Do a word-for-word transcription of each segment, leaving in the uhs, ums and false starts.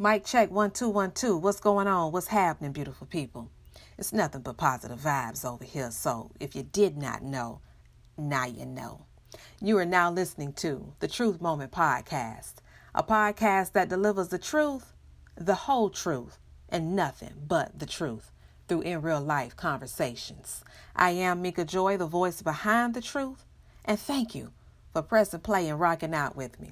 Mic check, one, two, one, two. What's going on? What's happening, beautiful people? It's nothing but positive vibes over here. So if you did not know, now you know. You are now listening to the Truth Moment Podcast, a podcast that delivers the truth, the whole truth, and nothing but the truth through in real life conversations. I am Mika Joy, the voice behind the truth, and thank you for pressing play and rocking out with me.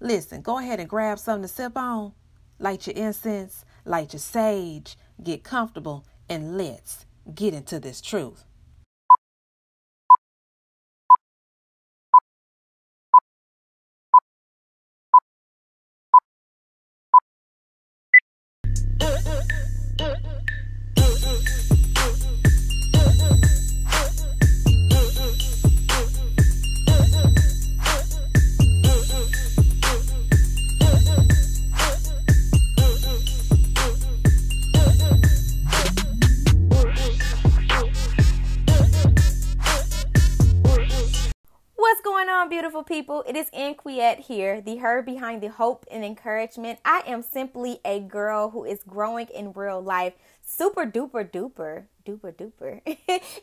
Listen, go ahead and grab something to sip on, light your incense, light your sage, get comfortable, and let's get into this truth. Beautiful people, it is Anquette here, the her behind the hope and encouragement. I am simply a girl who is growing in real life, super duper duper duper duper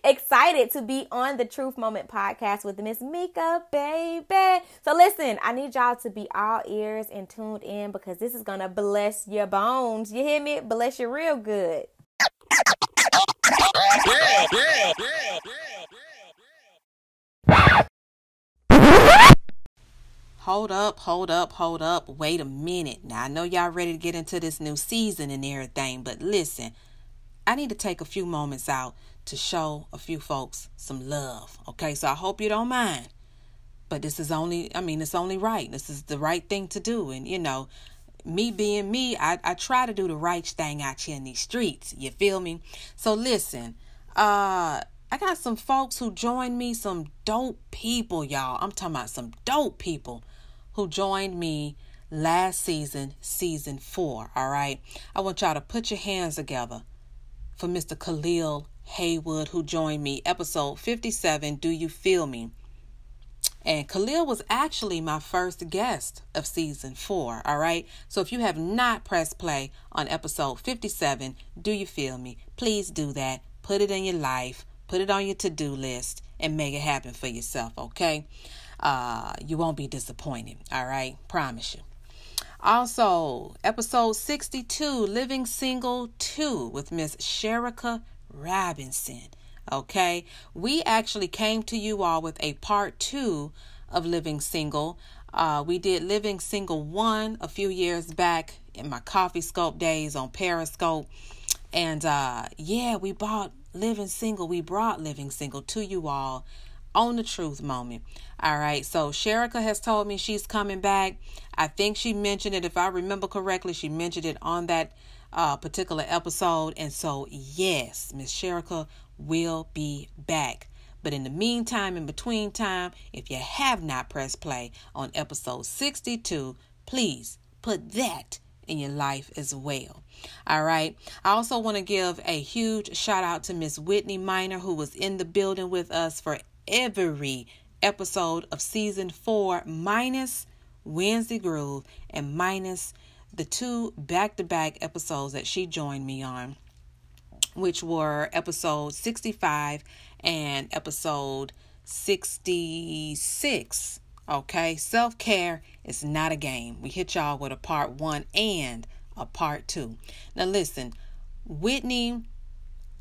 excited to be on the Truth Moment Podcast with Miss Mika, baby. So listen, I need y'all to be all ears and tuned in because this is gonna bless your bones. You hear me? Bless you real good. Yeah, yeah, yeah, yeah. Hold up, hold up, hold up. Wait a minute. Now, I know y'all ready to get into this new season and everything, but listen, I need to take a few moments out to show a few folks some love, okay? So I hope you don't mind, but this is only, I mean, it's only right. This is the right thing to do. And, you know, me being me, I, I try to do the right thing out here in these streets. You feel me? So listen, uh... I got some folks who joined me, some dope people, y'all. I'm talking about some dope people who joined me last season, season four, all right? I want y'all to put your hands together for Mister Khalil Haywood, who joined me, episode fifty-seven, Do You Feel Me? And Khalil was actually my first guest of season four, all right? So if you have not pressed play on episode fifty-seven, Do You Feel Me? Please do that. Put it in your life. Put it on your to-do list and make it happen for yourself, okay? Uh, you won't be disappointed, all right? Promise you. Also, episode sixty-two, Living Single two with Miss Sherika Robinson, okay? We actually came to you all with a part two of Living Single. Uh, we did Living Single one a few years back in my Coffee Scope days on Periscope. And, uh, yeah, we bought Living Single. We brought Living Single to you all on the Truth Moment. All right. So Sherika has told me she's coming back. I think she mentioned it. If I remember correctly, she mentioned it on that uh, particular episode. And so, yes, Miss Sherika will be back. But in the meantime, in between time, if you have not pressed play on episode sixty-two, please put that in your life as well. All right. I also want to give a huge shout out to Miss Whitney Miner, who was in the building with us for every episode of season four, minus Wednesday Groove and minus the two back-to-back episodes that she joined me on, which were episode sixty-five and episode sixty-six. Okay, self-care is not a game. We hit y'all with a part one and a part two. Now listen, Whitney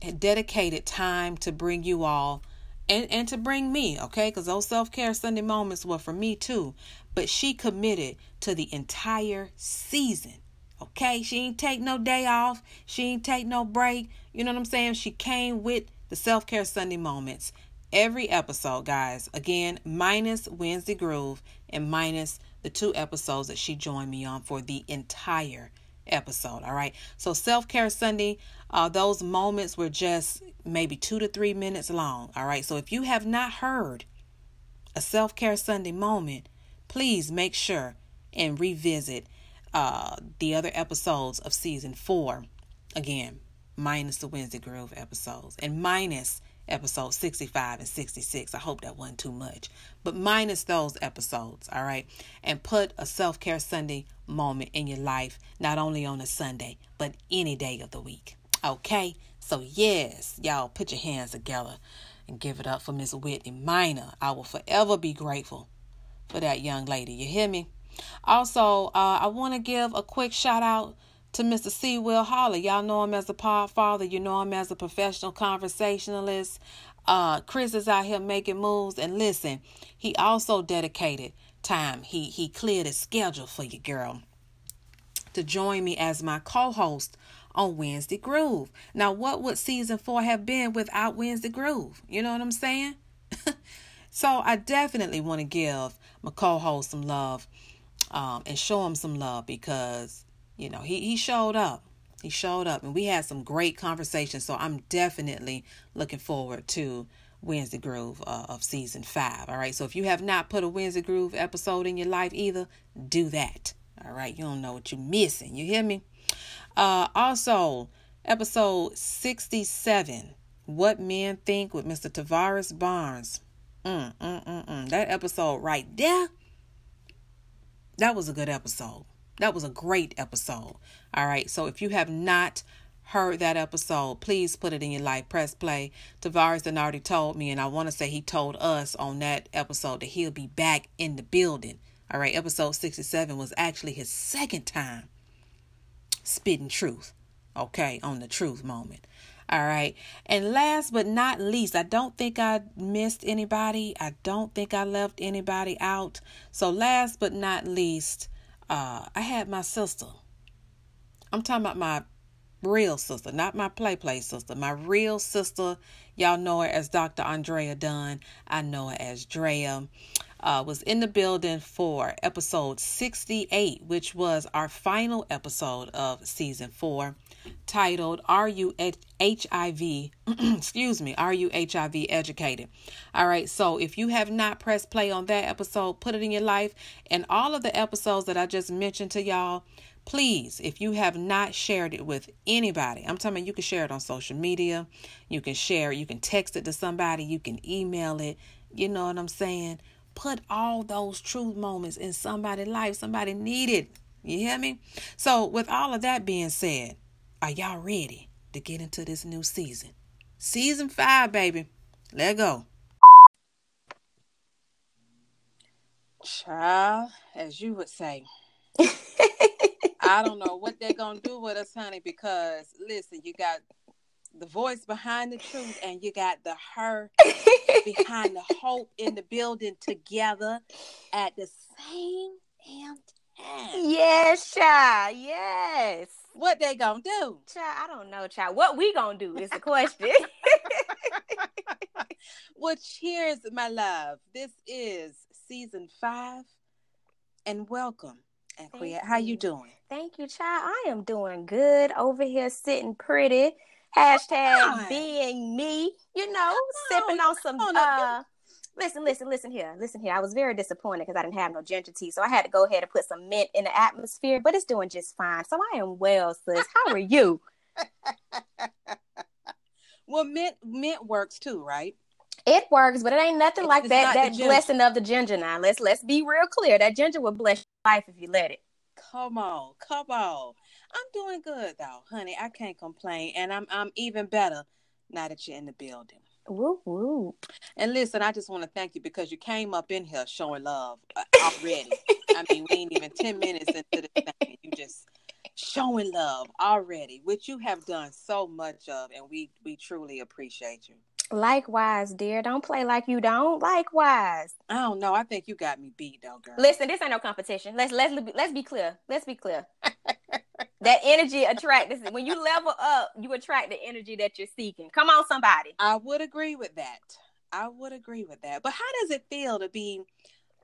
had dedicated time to bring you all and, and to bring me, okay? Because those self-care Sunday moments were for me too. But she committed to the entire season, okay? She ain't take no day off. She ain't take no break. You know what I'm saying? She came with the self-care Sunday moments every episode, guys. Again, minus Wednesday Groove and minus the two episodes that she joined me on for the entire episode. All right. So Self-Care Sunday, uh, those moments were just maybe two to three minutes long. All right. So if you have not heard a Self-Care Sunday moment, please make sure and revisit uh, the other episodes of season four. Again, minus the Wednesday Groove episodes and minus episodes sixty-five and sixty-six. I hope that wasn't too much, but minus those episodes, all right? And put a self-care Sunday moment in your life, not only on a Sunday, but any day of the week, okay? So yes, y'all put your hands together and give it up for Miss Whitney Miner. I will forever be grateful for that young lady. You hear me? Also, uh, I want to give a quick shout out to Mister C. Will Holler. Y'all know him as a podfather. You know him as a professional conversationalist. Uh, Chris is out here making moves. And listen, he also dedicated time. He, he cleared his schedule for you, girl, to join me as my co-host on Wednesday Groove. Now, what would season four have been without Wednesday Groove? You know what I'm saying? So I definitely want to give my co-host some love um, and show him some love because, you know, he, he showed up. He showed up and we had some great conversations. So I'm definitely looking forward to Wednesday Groove uh, of season five. All right. So if you have not put a Wednesday Groove episode in your life either, do that. All right. You don't know what you're missing. You hear me? Uh, also, episode sixty-seven, What Men Think with Mister Tavares Barnes. Mm, mm, mm, mm. That episode right there. That was a good episode. That was a great episode. All right. So if you have not heard that episode, please put it in your life. Press play. Tavares done already told me, and I want to say he told us on that episode that he'll be back in the building. All right. Episode sixty-seven was actually his second time spitting truth. Okay. On the truth moment. All right. And last but not least, I don't think I missed anybody. I don't think I left anybody out. So last but not least, Uh, I had my sister. I'm talking about my real sister, not my play play sister. My real sister, y'all know her as Doctor Andrea Dunn. I know her as Drea. Uh, was in the building for episode sixty-eight, which was our final episode of season four, titled "Are You H I V?" Excuse me, "Are You H I V Educated?" All right. So if you have not pressed play on that episode, put it in your life. And all of the episodes that I just mentioned to y'all, please, if you have not shared it with anybody, I'm talking about you can share it on social media. You can share it. You can text it to somebody. You can email it. You know what I'm saying? Put all those truth moments in somebody's life. Somebody needed. You hear me? So with all of that being said, are y'all ready to get into this new season? Season five, baby. Let go. Child, as you would say. I don't know what they're going to do with us, honey, because, listen, you got the voice behind the truth and you got the her behind the hope in the building together at the same damn time. Yes, child. Yes. What they gonna do? Child, I don't know, child. What we gonna do is the question. Well, cheers, my love. This is season five and welcome. Anquette, how you doing? Thank you, child. I am doing good over here sitting pretty. Hashtag being me, you know, sipping on some, uh, listen, listen, listen here, listen here. I was very disappointed because I didn't have no ginger tea, so I had to go ahead and put some mint in the atmosphere, but it's doing just fine. So I am well, sis. How are you? Well, mint, mint works too, right? It works, but it ain't nothing like that, that blessing of the ginger now. Let's, let's be real clear. That ginger will bless your life if you let it. Come on, come on. I'm doing good though, honey. I can't complain, and I'm I'm even better now that you're in the building. Woo woo! And listen, I just want to thank you because you came up in here showing love already. I mean, we ain't even ten minutes into the thing. You just showing love already, which you have done so much of, and we we truly appreciate you. Likewise, dear. Don't play like you don't. Likewise. I don't know. I think you got me beat though, girl. Listen, this ain't no competition. Let's let's let's be clear. Let's be clear. That energy attracts, when you level up, you attract the energy that you're seeking. Come on, somebody. I would agree with that. I would agree with that. But how does it feel to be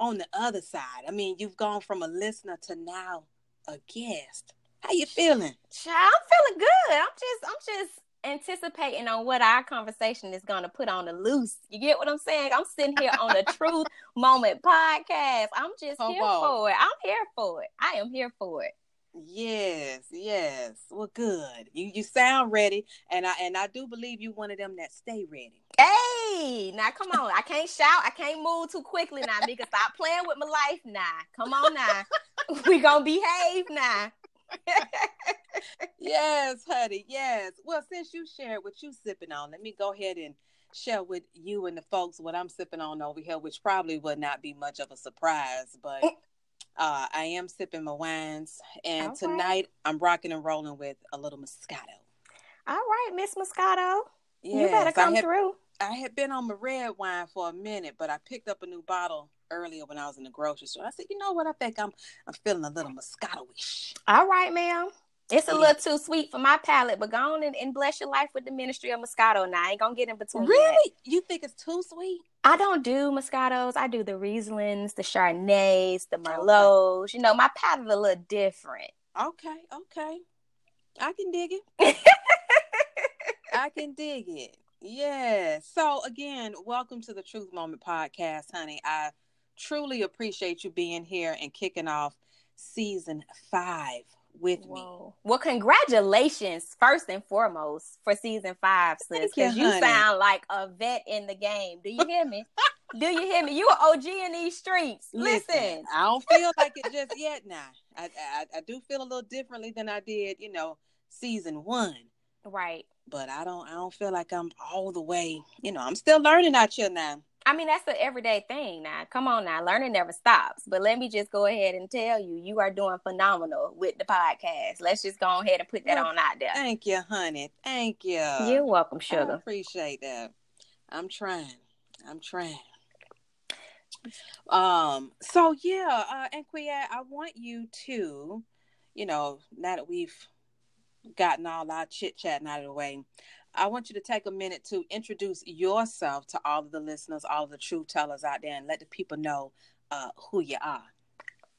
on the other side? I mean, you've gone from a listener to now a guest. How you feeling? Child, I'm feeling good. I'm just, I'm just anticipating on what our conversation is going to put on the loose. You get what I'm saying? I'm sitting here on the Truth Moment podcast. I'm just Come here on. for it. I'm here for it. I am here for it. Yes, yes. Well, good. You you sound ready, and I and I do believe you one of them that stay ready. Hey, Hey, now come on. I can't shout. I can't move too quickly now, Mika. Stop playing with my life now. Come on now. We gonna behave now. Yes, honey. Yes. Well, since you shared what you sipping on, let me go ahead and share with you and the folks what I'm sipping on over here, which probably would not be much of a surprise, but uh, I am sipping my wines. And okay. Tonight I'm rocking and rolling with a little Moscato. All right, Miss Moscato. Yes, you better come I had, through. I had been on my red wine for a minute, but I picked up a new bottle earlier when I was in the grocery store. I said, you know what? I think I'm I'm feeling a little Moscato-ish. All right, ma'am. It's a yeah. little too sweet for my palate, but go on and, and bless your life with the ministry of Moscato now. I ain't going to get in between. Really? That. You think it's too sweet? I don't do Moscatos. I do the Rieslings, the Chardonnays, the Merlots. Okay. You know, my palate a little different. Okay, okay. I can dig it. I can dig it. Yeah. So again, welcome to the Truth Moment podcast, honey. I truly appreciate you being here and kicking off season five with Whoa. me. Well, congratulations first and foremost for season five, sis. Because you, you sound like a vet in the game. Do you hear me? Do you hear me? You an O G in these streets. Listen, Listen I don't feel like it just yet. Now, I, I I do feel a little differently than I did, you know, season one. Right. But I don't I don't feel like I'm all the way, you know, I'm still learning out here now. I mean, that's the everyday thing now. Come on now, learning never stops. But let me just go ahead and tell you, you are doing phenomenal with the podcast. Let's just go ahead and put that well, on out there. Thank you, honey. Thank you. You're welcome, sugar. I appreciate that. I'm trying. I'm trying. Um. So, yeah, uh, Anquette, I want you to, you know, now that we've gotten all our chit chatting out of the way, I want you to take a minute to introduce yourself to all of the listeners, all of the truth tellers out there, and let the people know uh, who you are.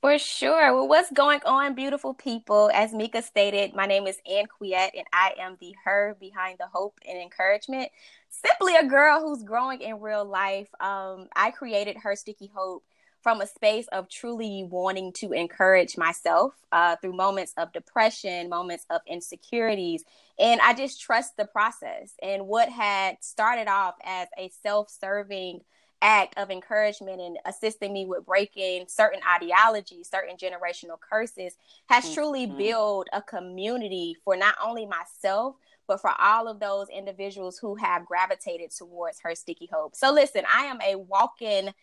For sure. Well, what's going on, beautiful people? As Mika stated, my name is Anquette, and I am the her behind the hope and encouragement. Simply a girl who's growing in real life. Um, I created Her Sticky Hope from a space of truly wanting to encourage myself uh, through moments of depression, moments of insecurities. And I just trust the process. And what had started off as a self-serving act of encouragement and assisting me with breaking certain ideologies, certain generational curses, has mm-hmm. truly built a community for not only myself, but for all of those individuals who have gravitated towards Her Sticky Hope. So listen, I am a walk-in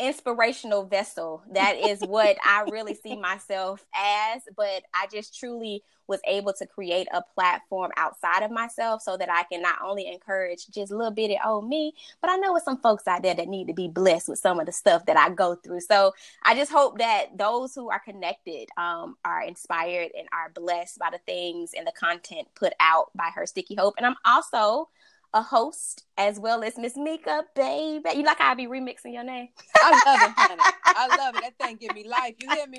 inspirational vessel. That is what I really see myself as, but I just truly was able to create a platform outside of myself so that I can not only encourage just a little bit of old me, but I know it's some folks out there that need to be blessed with some of the stuff that I go through. So I just hope that those who are connected um, are inspired and are blessed by the things and the content put out by Her Sticky Hope. And I'm also a host, as well as Miss Mika, baby. You like how I be remixing your name? I love it, honey. I love it. That thing give me life. You hear me?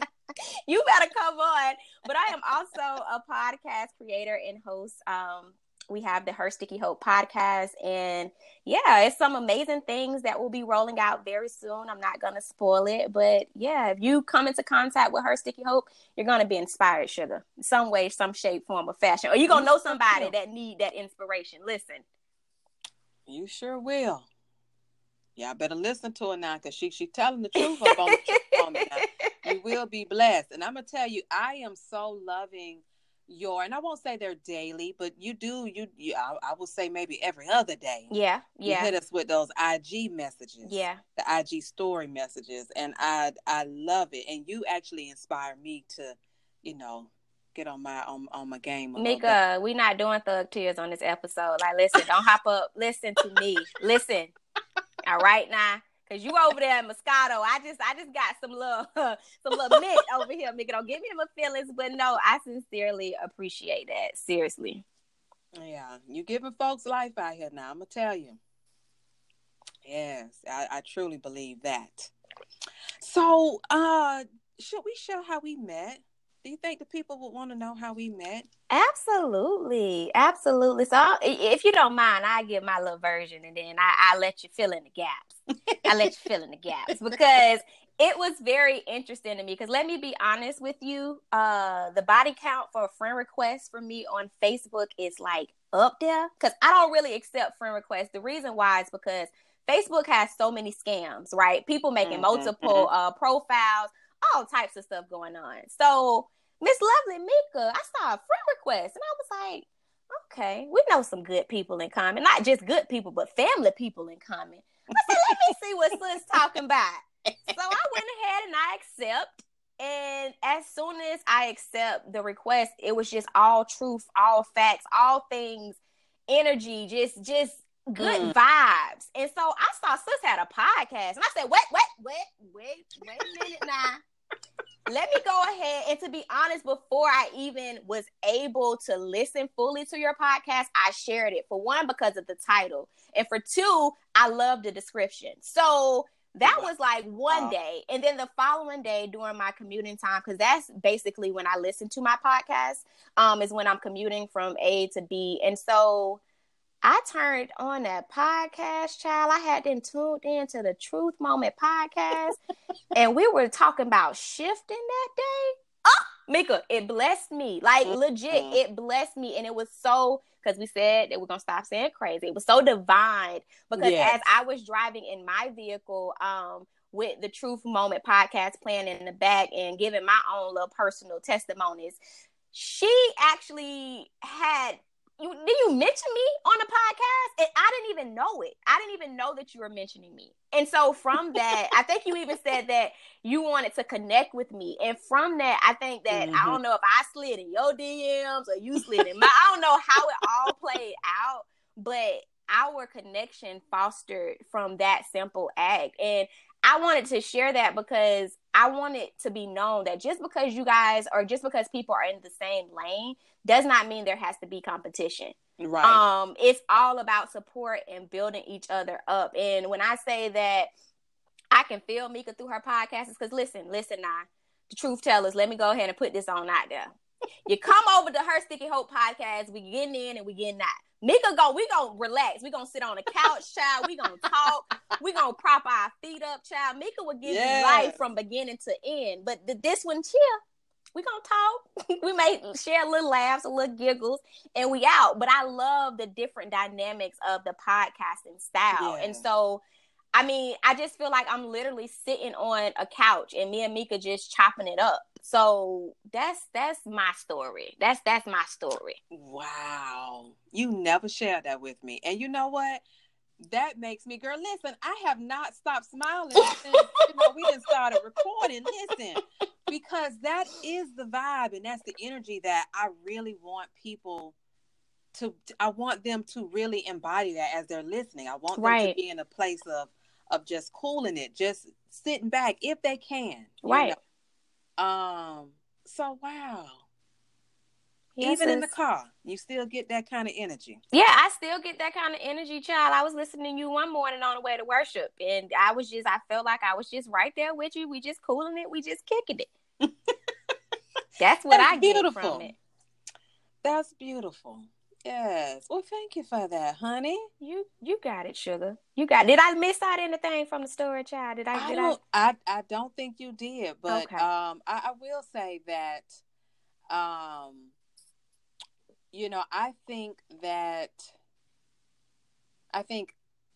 You better come on. But I am also a podcast creator and host. Um, we have the Her Sticky Hope podcast. And yeah, it's some amazing things that will be rolling out very soon. I'm not going to spoil it. But yeah, if you come into contact with Her Sticky Hope, you're going to be inspired, sugar. Some way, some shape, form, or fashion. Or you're going to know somebody that need that inspiration. Listen. You sure will. Y'all better listen to her now, because she she telling the truth up on the truth moment now. You will be blessed. And I'm going to tell you, I am so loving your, and I won't say they're daily, but you do, you, you I, I will say maybe every other day. Yeah, yeah. You hit us with those I G messages. Yeah. The I G story messages. And I I love it. And you actually inspire me to, you know, get on my on, on my game a Mika, we not doing thug tears on this episode. Like, listen, don't hop up. Listen to me. Listen. All right now. Cause you over there in Moscato. I just I just got some little uh, some little mint over here, Mika. Don't give me my feelings. But no, I sincerely appreciate that. Seriously. Yeah. You giving folks life out here now, I'm gonna tell you. Yes, I, I truly believe that. So uh should we share how we met? Do you think the people would want to know how we met? Absolutely. Absolutely. So I'll, if you don't mind, I'll give my little version and then I, I let you fill in the gaps. I let you fill in the gaps because it was very interesting to me. Because let me be honest with you. Uh, the body count for a friend request for me on Facebook is like up there because I don't really accept friend requests. The reason why is because Facebook has so many scams, right? People making multiple uh, profiles, all types of stuff going on. So Miss Lovely Mika, I saw a friend request and I was like, okay, we know some good people in common. Not just good people, but family people in common. I said, let me see what sis talking about. So I went ahead and I accept. And as soon as I accept the request, it was just all truth, all facts, all things, energy, just just good mm. vibes. And so I saw sis had a podcast. And I said, wait, wait, wait, wait, wait a minute now. Let me go ahead, and to be honest, before I even was able to listen fully to your podcast, I shared it, for one, because of the title, and for two, I loved the description. So that was like one day, and then the following day during my commuting time, because that's basically when I listen to my podcast, um, is when I'm commuting from A to B, and so I turned on that podcast, child. I had them tuned into the Truth Moment podcast, and we were talking about shifting that day. Oh, Mika, it blessed me. Like, mm-hmm. legit, it blessed me. And it was so, because we said that we're going to stop saying crazy. It was so divine, because yes. as I was driving in my vehicle um, with the Truth Moment podcast playing in the back and giving my own little personal testimonies, she actually had... You, did you mention me on the podcast? And I didn't even know it. I didn't even know that you were mentioning me. And so from that, I think you even said that you wanted to connect with me. And from that, I think that, mm-hmm. I don't know if I slid in your D Ms or you slid in my, I don't know how it all played out, but our connection fostered from that simple act. And I wanted to share that because I want it to be known that just because you guys, or just because people are in the same lane, does not mean there has to be competition. Right. Um, it's all about support and building each other up. And when I say that I can feel Mika through her podcast, it's because listen, listen, I, the truth tellers, let me go ahead and put this on out there. You come over to Her Sticky Hope podcast, we getting in and we getting out. Mika, go, we gonna relax. We gonna sit on the couch, child. We gonna talk. We gonna prop our feet up, child. Mika will give yeah. you life from beginning to end. But the, this one, chill. We gonna talk. We may share little laughs, a little giggles, and we out. But I love the different dynamics of the podcasting style. Yeah. And so, I mean, I just feel like I'm literally sitting on a couch and me and Mika just chopping it up. So that's that's my story. That's that's my story. Wow. You never shared that with me. And you know what? That makes me, girl, listen, I have not stopped smiling since you know, we done started recording. Listen, because that is the vibe and that's the energy that I really want people to, I want them to really embody that as they're listening. I want them right. to be in a place of, of just cooling it, just sitting back if they can. Right. Know? Um. So, wow. Yes, even in the car, you still get that kind of energy. Yeah, I still get that kind of energy, child. I was listening to you one morning on the way to worship, and I was just, I felt like I was just right there with you. We just cooling it. We just kicking it. That's what That's I beautiful. Get from it. That's beautiful. Yes. Well, thank you for that, honey. You you got it, sugar. You got it. Did I miss out anything from the story, child? Did I? I did don't, I? I I don't think you did, but okay. um, I, I will say that, um. You know, I think that, I think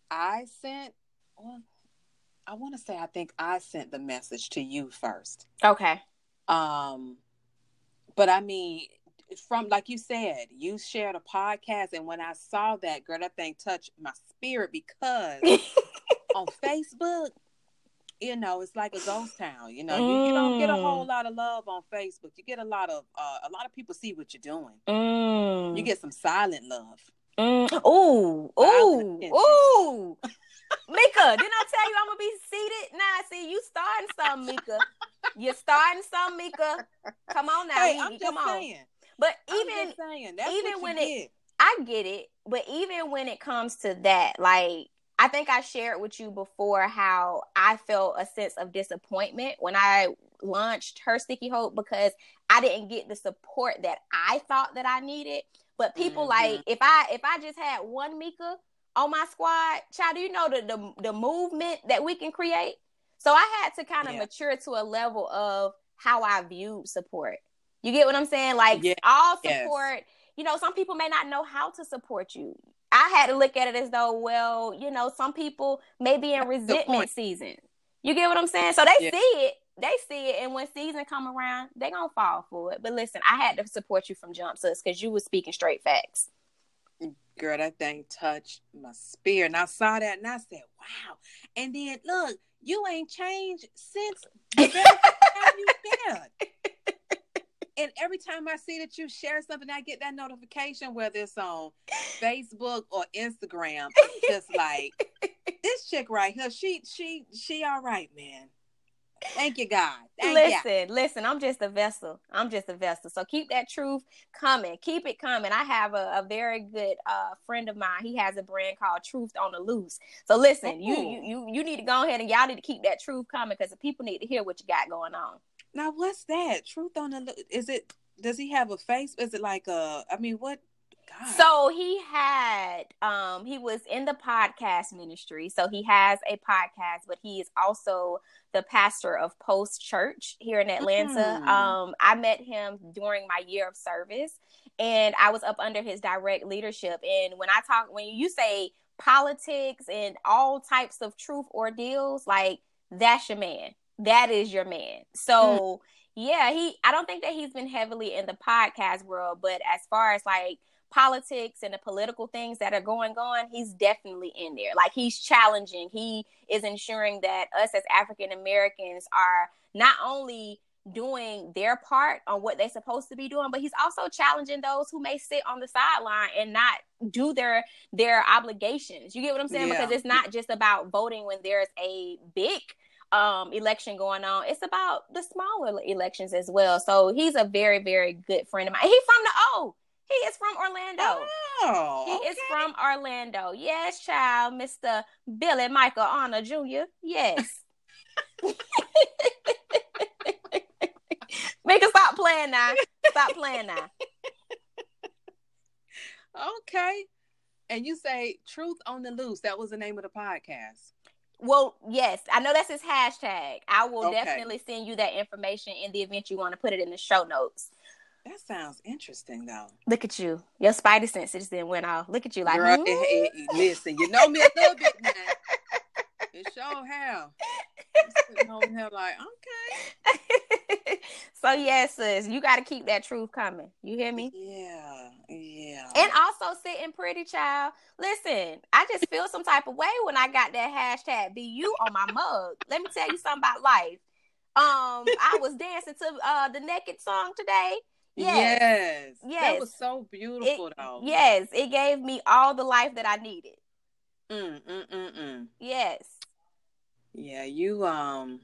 I sent, well, I want to say I think I sent the message to you first. Okay. Um, but I mean, from, like you said, you shared a podcast. And when I saw that, girl, that thing touched my spirit because on Facebook, you know, it's like a ghost town. You know, mm. you, you don't get a whole lot of love on Facebook. You get a lot of uh, a lot of people see what you're doing. Mm. You get some silent love. Mm. Ooh, silent ooh, attention. Ooh, Mika! Didn't I tell you I'm gonna be seated? Now, nah, see you starting some, Mika. You're starting some, Mika. Come on now, hey, I'm just come saying. On. But even saying, that's even when get. It, I get it. But even when it comes to that, like. I think I shared with you before how I felt a sense of disappointment when I launched Her Sticky Hope because I didn't get the support that I thought that I needed. But people mm-hmm. like if I if I just had one Mika on my squad, child, do you know the the, the movement that we can create? So I had to kind of yeah. mature to a level of how I viewed support. You get what I'm saying? Like yeah. all support, yes. you know, some people may not know how to support you. I had to look at it as though, well, you know, some people may be in That's resentment season. You get what I'm saying? So they yeah. see it. They see it. And when season come around, they gonna fall for it. But listen, I had to support you from jump, sis, because you was speaking straight facts. Girl, that thing touched my spirit. And I saw that and I said, wow. And then, look, you ain't changed since the very time you did. And every time I see that you share something, I get that notification, whether it's on Facebook or Instagram. It's just like, this chick right here, she, she, she all right, man. Thank you, God. Thank listen, you. listen, I'm just a vessel. I'm just a vessel. So keep that truth coming. Keep it coming. I have a, a very good uh, friend of mine. He has a brand called Truth on the Loose. So listen, mm-hmm. you, you you need to go ahead and y'all need to keep that truth coming, because the people need to hear what you got going on. Now, what's that? Truth on the Loose? Is it, does he have a face? Is it like a, I mean, what? God. So he had, um, he was in the podcast ministry. So he has a podcast, but he is also the pastor of Post Church here in Atlanta. Mm. Um, I met him during my year of service, and I was up under his direct leadership. And when I talk, when you say politics and all types of truth ordeals, like, that's your man. That is your man. So mm. yeah, he, I don't think that he's been heavily in the podcast world, but as far as like politics and the political things that are going on, he's definitely in there. Like, he's challenging. He is ensuring that us as African Americans are not only doing their part on what they're supposed to be doing, but he's also challenging those who may sit on the sideline and not do their their obligations. You get what I'm saying? Yeah. Because it's not just about voting when there's a big um election going on. It's about the smaller elections as well. So he's a very, very good friend of mine. He's from the O. He is from Orlando. Oh, he okay. is from Orlando. Yes, child, Mister Billy Michael Honor Junior Yes. Make us stop playing now. Stop playing now. Okay. And you say Truth on the Loose. That was the name of the podcast. Well, yes. I know that's his hashtag. I will okay. definitely send you that information in the event you want to put it in the show notes. That sounds interesting, though. Look at you. Your spider sense just then went off. Look at you like, girl, hey, hey, hey, listen, you know me a little bit now. It's your hell. I'm sitting over here like, okay. So, yes, sis, you got to keep that truth coming. You hear me? Yeah, yeah. And also sitting pretty, child. Listen, I just feel some type of way when I got that hashtag B U on my mug. Let me tell you something about life. Um, I was dancing to uh, the Naked song today. Yes. yes, yes, that was so beautiful, it, though. Yes, it gave me all the life that I needed. Mm, mm, mm, mm. Yes. Yeah, you. Um,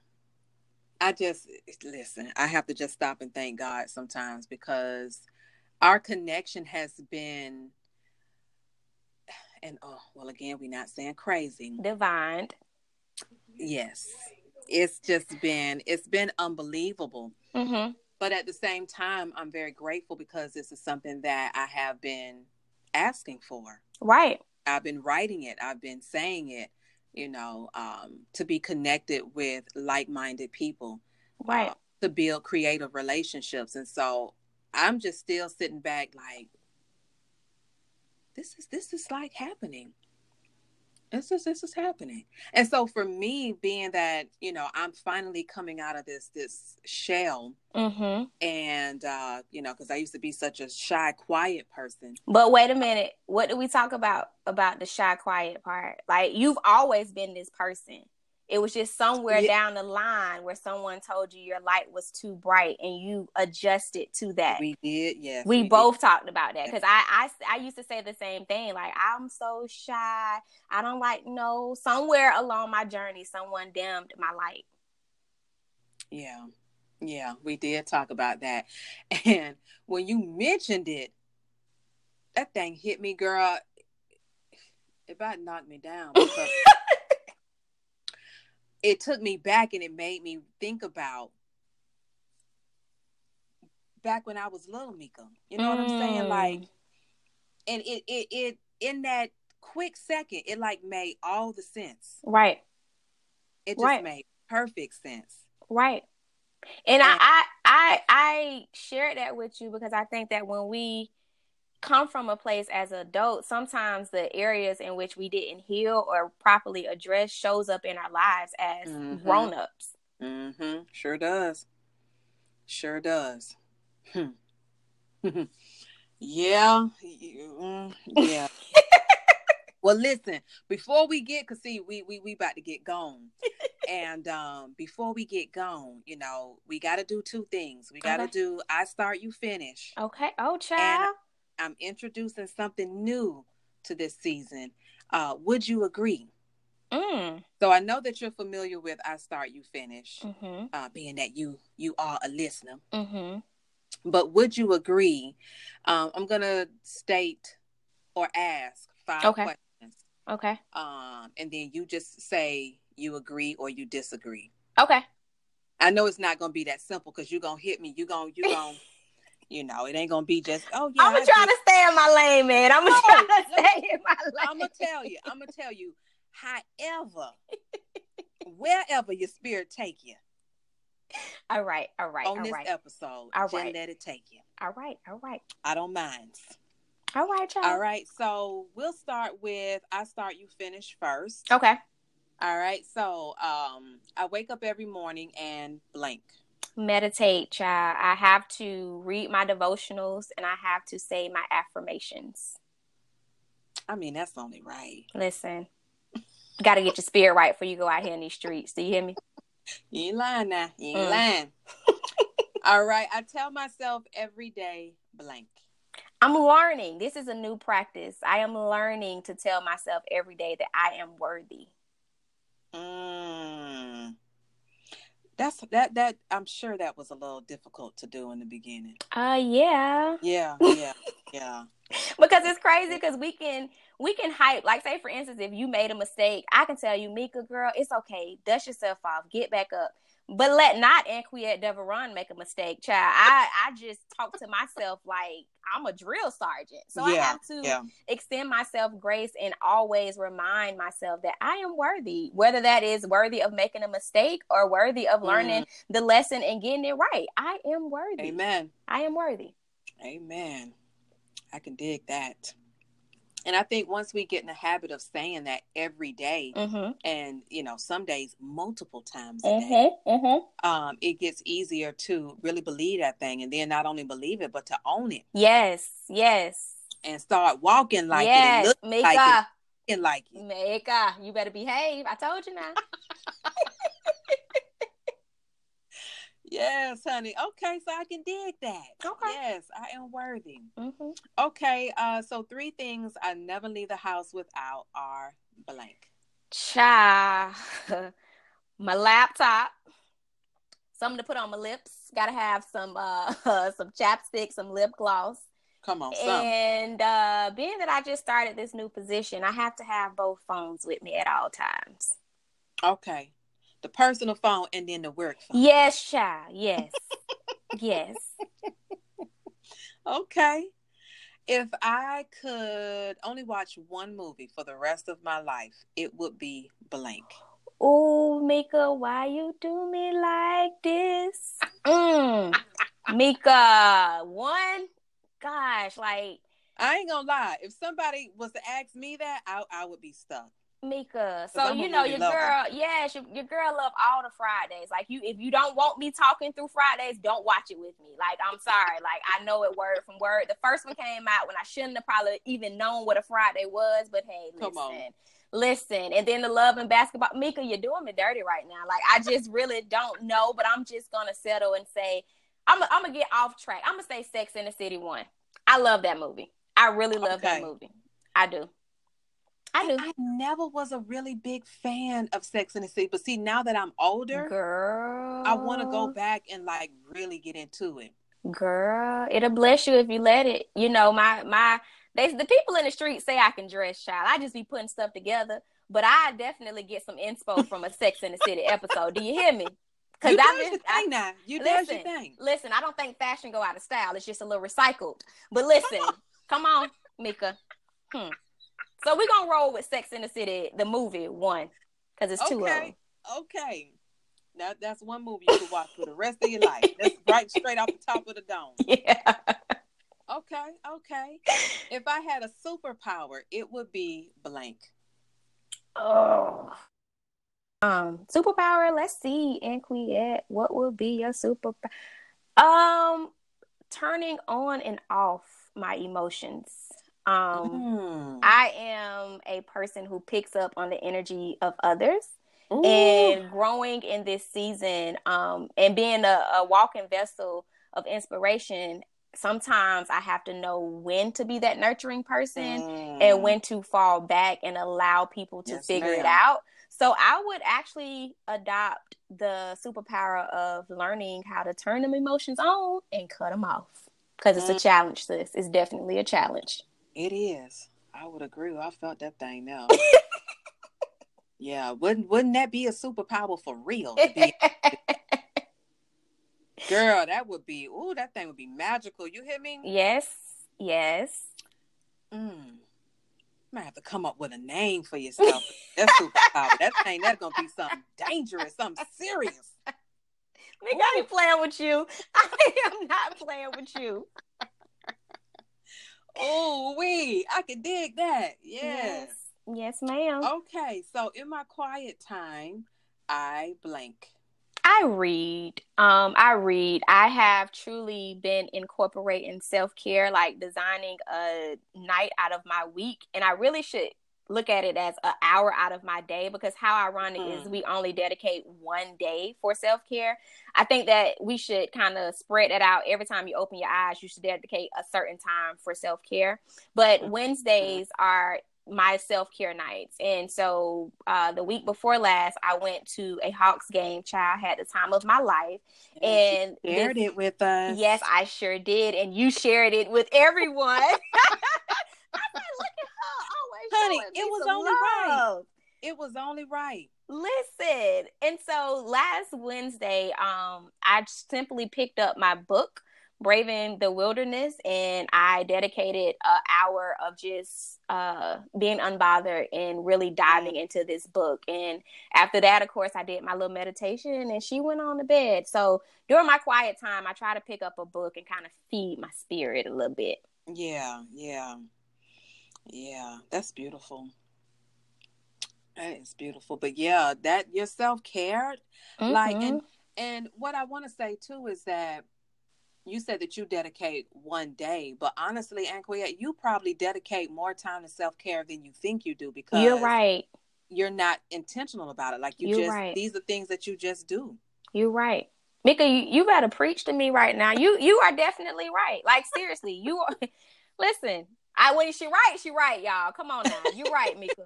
I just listen. I have to just stop and thank God sometimes, because our connection has been, and oh well, again, we're not saying crazy, divine. Yes, it's just been. It's been unbelievable. Mm-hmm. But at the same time, I'm very grateful, because this is something that I have been asking for. Right. I've been writing it. I've been saying it, you know, um, to be connected with like-minded people. Right. Uh, to build creative relationships. And so I'm just still sitting back like, this is, this is like happening. This is, this is happening. And so for me, being that, you know, I'm finally coming out of this, this shell mm-hmm. and, uh, you know, cause I used to be such a shy, quiet person. But wait a minute. What do we talk about, about the shy, quiet part? Like, you've always been this person. It was just somewhere yeah. down the line where someone told you your light was too bright and you adjusted to that. We did, yes. We, we both did. talked about that, because I, I, I used to say the same thing. Like, I'm so shy. I don't like no. Somewhere along my journey, someone dimmed my light. Yeah. Yeah, we did talk about that. And when you mentioned it, that thing hit me, girl. It about knocked me down. Because it took me back, and it made me think about back when I was little Mika. You know mm. what I'm saying? Like, and it, it, it, in that quick second, it like made all the sense. Right. It just right. made perfect sense. Right. And, and I, I, I, I shared that with you, because I think that when we come from a place as adults, sometimes the areas in which we didn't heal or properly address shows up in our lives as mm-hmm. grown-ups. Mm-hmm. Sure does. Sure does. Hmm. yeah. Yeah. Well, listen, before we get, because see, we, we, we about to get gone. And um, before we get gone, you know, we got to do two things. We got to okay. do I start, you finish. Okay. Oh, child. And I'm introducing something new to this season. Uh, would you agree? Mm. So I know that you're familiar with I start, you finish, mm-hmm. uh, being that you, you are a listener. Mm-hmm. But would you agree? Um, I'm going to state or ask five okay. questions. Okay. Um, and then you just say you agree or you disagree. Okay. I know it's not gonna be that simple because you're gonna hit me. You're gonna, you're gonna, you know, it ain't gonna be just, oh, yeah. I'm gonna try to stay in my lane, man. I'm gonna try to stay in my lane. I'm gonna tell you, I'm gonna tell you, however, wherever your spirit take you. All right, all right. On all this right. episode, all right. Just let it take you. All right, all right. I don't mind. All right, y'all. All right, so we'll start with I start, you finish first. Okay. All right, so um, I wake up every morning and blank. Meditate, child. I have to read my devotionals and I have to say my affirmations. I mean, that's only right. Listen, got to get your spirit right before you go out here in these streets. Do you hear me? You ain't lying now. You ain't mm. lying. All right, I tell myself every day blank. I'm learning. This is a new practice. I am learning to tell myself every day that I am worthy. Mm. That's that, that I'm sure that was a little difficult to do in the beginning. Uh, yeah. Yeah, yeah, yeah. Because it's crazy because we can, we can hype. Like, say, for instance, if you made a mistake, I can tell you, Mika, girl, it's okay. Dust yourself off. Get back up. But let not Anquette Devaron make a mistake, child. I, I just talk to myself like I'm a drill sergeant. So yeah, I have to yeah. extend myself grace and always remind myself that I am worthy, whether that is worthy of making a mistake or worthy of learning mm. the lesson and getting it right. I am worthy. Amen. I am worthy. Amen. I can dig that. And I think once we get in the habit of saying that every day mm-hmm. and, you know, some days multiple times a mm-hmm, day, mm-hmm. Um, it gets easier to really believe that thing. And then not only believe it, but to own it. Yes. Yes. And start walking like yes. it and looking Mika. like it. And like it. Mika, you better behave. I told you now. Yes, honey. Okay, so I can dig that. Okay. Yes, I am worthy. Mm-hmm. Okay, uh, so three things I never leave the house without are blank. Cha, my laptop, something to put on my lips. Gotta have some uh, uh some chapstick, some lip gloss. Come on, son. And uh, being that I just started this new position, I have to have both phones with me at all times. Okay. The personal phone and then the work phone. Yes, child. Yes. Yes. Okay. If I could only watch one movie for the rest of my life, it would be blank. Oh, Mika, why you do me like this? Mm. Mika, one? Gosh, like. I ain't gonna lie. If somebody was to ask me that, I, I would be stuck. Mika, so you know really your girl it. yes your, your girl love all the Fridays. Like, you if you don't want me talking through Fridays, don't watch it with me. Like, I'm sorry. Like, I know it word from word. The first one came out when I shouldn't have probably even known what a Friday was, but hey, listen. Come on. Listen, and then the Love and Basketball. Mika, you're doing me dirty right now. Like, I just really don't know, but I'm just gonna settle and say I'm, I'm gonna get off track. I'm gonna say Sex and the City one. I love that movie. I really love okay. that movie. I do. I, do. I never was a really big fan of Sex and the City, but see, now that I'm older, girl, I want to go back and like really get into it. Girl, it'll bless you if you let it. You know, my my they the people in the street say I can dress, child. I just be putting stuff together, but I definitely get some inspo from a Sex and the City episode. Do you hear me? Because I did the thing now. You did your thing. Listen, I don't think fashion go out of style. It's just a little recycled. But listen, come on, Mika. Hmm. So we're going to roll with Sex and the City, the movie, one, because it's two of them. Okay. Now, that's one movie you can watch for the rest of your life. That's right straight off the top of the dome. Yeah. Okay, okay. If I had a superpower, it would be blank. Oh. Um, superpower, let's see, Anquette, what would be your superpower? Um, turning on and off my emotions. Um, mm. I am a person who picks up on the energy of others. Ooh. And growing in this season, um, and being a, a walking vessel of inspiration, sometimes I have to know when to be that nurturing person mm. and when to fall back and allow people to yes, figure ma'am. It out. So I would actually adopt the superpower of learning how to turn them emotions on and cut them off. Because it's mm. a challenge, sis. It's definitely a challenge. It is. I would agree. I felt that thing now. Yeah. Wouldn't wouldn't that be a superpower for real? To be- Girl, that would be, ooh, that thing would be magical. You hear me? Yes. Yes. Mm. Might have to come up with a name for yourself. That's superpower. That thing, that's gonna be something dangerous, something serious. Nigga, I ain't playing with you. I am not playing with you. Oh, wee. I can dig that. Yes. Yes. Yes, ma'am. Okay. So in my quiet time, I blank. I read. Um, I read. I have truly been incorporating self-care, like designing a night out of my week. And I really should look at it as an hour out of my day, because how ironic mm. is we only dedicate one day for self-care. I think that we should kind of spread that out. Every time you open your eyes, you should dedicate a certain time for self-care. But Wednesdays are my self-care nights. And so uh, the week before last, I went to a Hawks game. Child, had the time of my life. And, and you shared this, it with us. Yes, I sure did. And you shared it with everyone. Honey, it was only right. It was only right. Listen. And so last Wednesday, um, I simply picked up my book, Braving the Wilderness, and I dedicated an hour of just uh, being unbothered and really diving into this book. And after that, of course, I did my little meditation, and she went on to bed. So during my quiet time, I try to pick up a book and kind of feed my spirit a little bit. Yeah, yeah. Yeah, that's beautiful. That is beautiful. But yeah, that your self-care, mm-hmm. like, and and what I want to say too is that you said that you dedicate one day, but honestly, Anquette, you probably dedicate more time to self-care than you think you do, because you're right. You're not intentional about it. Like you you're just right. These are things that you just do. You're right. Mika, you, you better preach to me right now. You you are definitely right. Like seriously, you are. Listen. I when she right, she right, y'all. Come on now. You're right, Mika.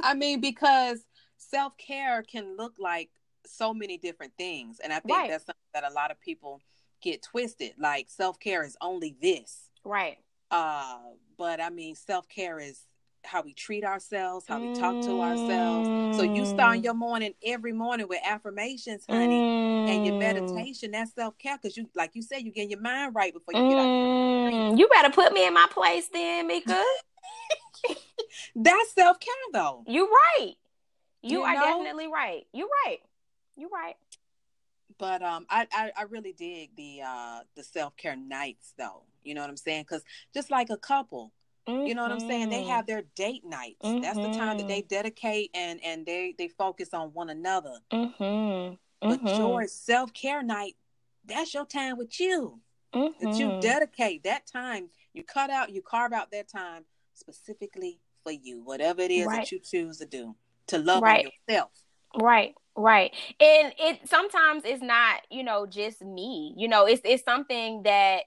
I mean, because self-care can look like so many different things. And I think right. that's something that a lot of people get twisted. Like self-care is only this. Right. Uh, but I mean, self-care is how we treat ourselves, how we mm. talk to ourselves. So you start your morning every morning with affirmations, honey, mm. and your meditation. That's self-care, because you, like you said, you get your mind right before you mm. get out. You better put me in my place then, Mika. That's self-care, though. You're right. You, you are know? Definitely right. You're right. You're right. But um, I, I, I really dig the uh, the self-care nights, though. You know what I'm saying? Because just like a couple, you know what I'm saying? They have their date nights. Mm-hmm. That's the time that they dedicate and, and they, they focus on one another. Mm-hmm. Mm-hmm. But your self-care night, that's your time with you. Mm-hmm. That you dedicate that time. You cut out, you carve out that time specifically for you. Whatever it is right. that you choose to do. To love right. on yourself. Right. Right. And it sometimes it's not, you know, just me. You know, it's it's something that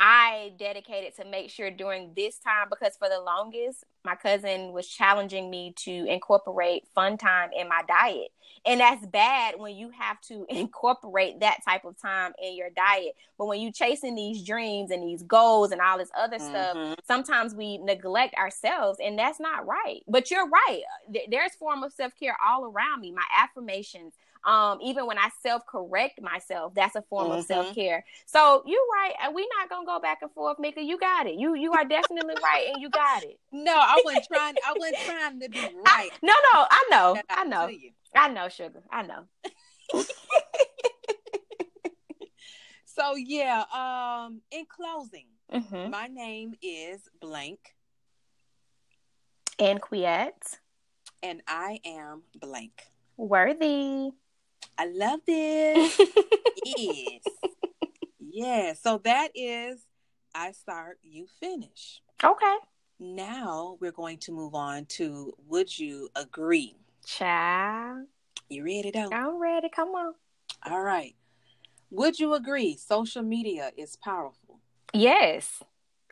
I dedicated to make sure during this time, because for the longest, my cousin was challenging me to incorporate fun time in my diet. And that's bad when you have to incorporate that type of time in your diet. But when you're chasing these dreams and these goals and all this other mm-hmm. stuff, sometimes we neglect ourselves, and that's not right. But you're right. There's form of self-care all around me. My affirmations, Um, even when I self-correct myself, that's a form mm-hmm. of self-care. So you're right. We're not going to go back and forth, Mika. You got it. You you are definitely right, and you got it. No, I wasn't trying, I wasn't trying to be right. I, no, no, I know. I know. I know, sugar. I know. So, yeah, um, in closing, Mm-hmm. My name is blank. Anquette. And I am blank. Worthy. I love this. Yes. Yes. So that is I start, you finish. Okay. Now we're going to move on to would you agree? Child. You ready though? I'm ready. Come on. All right. Would you agree social media is powerful? Yes.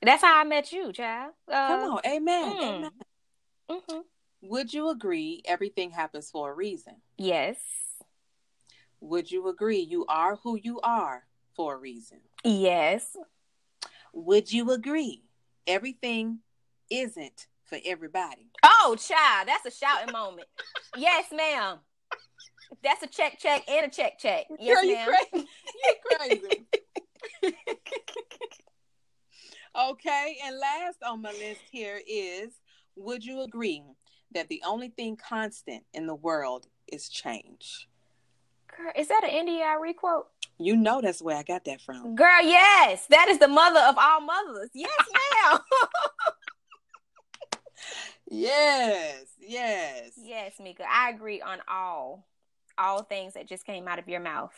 That's how I met you, child. Uh, Come on. Amen. Mm. Amen. Mm-hmm. Would you agree everything happens for a reason? Yes. Would you agree you are who you are for a reason? Yes. Would you agree everything isn't for everybody? Oh, child, that's a shouting moment. Yes, ma'am. That's a check, check, and a check, check. Yes, Girl, ma'am. You crazy. You crazy. Okay, and last on my list here is, would you agree that the only thing constant in the world is change? Girl, is that an N D I quote? You know that's where I got that from. Girl, yes. That is the mother of all mothers. Yes, ma'am. Yes, yes. Yes, Mika. I agree on all. All things that just came out of your mouth.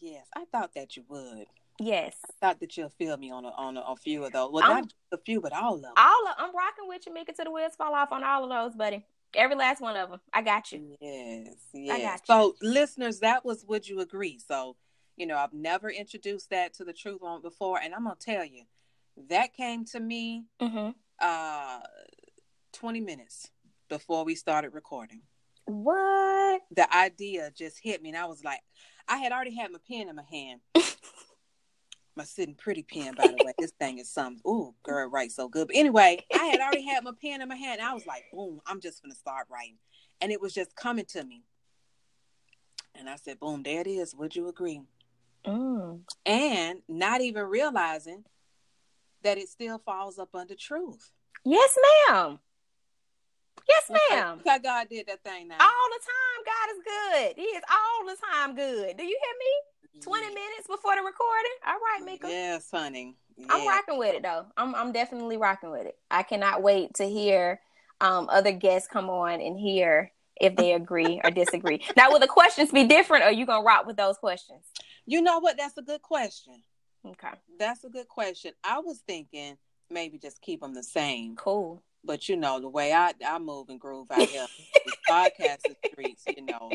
Yes, I thought that you would. Yes. I thought that you'll feel me on a, on a, a few of those. Well, I'm, not a few, but all of them. All of, I'm rocking with you, Mika, till the wheels fall off on all of those, buddy. Every last one of them. I got you. Yes, yes. I got you. So, listeners, that was Would You Agree? So, you know, I've never introduced that to the truth on before, and I'm going to tell you, that came to me mm-hmm. uh, twenty minutes before we started recording. What? The idea just hit me, and I was like, I had already had my pen in my hand. My sitting pretty pen, by the way. This thing is something. Ooh, girl, write so good. But anyway, I had already had my pen in my hand. And I was like, boom, I'm just going to start writing. And it was just coming to me. And I said, boom, there it is. Would you agree? Mm. And not even realizing that it still falls up under truth. Yes, ma'am. Yes, ma'am. Because God did that thing now. All the time, God is good. He is all the time good. Do you hear me? twenty yes. minutes before the recording. All right, Mika. Yes, honey. Yes. I'm rocking with it, though. I'm I'm definitely rocking with it. I cannot wait to hear um, other guests come on and hear if they agree or disagree. Now, will the questions be different, or are you going to rock with those questions? You know what? That's a good question. Okay. That's a good question. I was thinking maybe just keep them the same. Cool. But, you know, the way I, I move and groove out here, this podcast is streets, you know,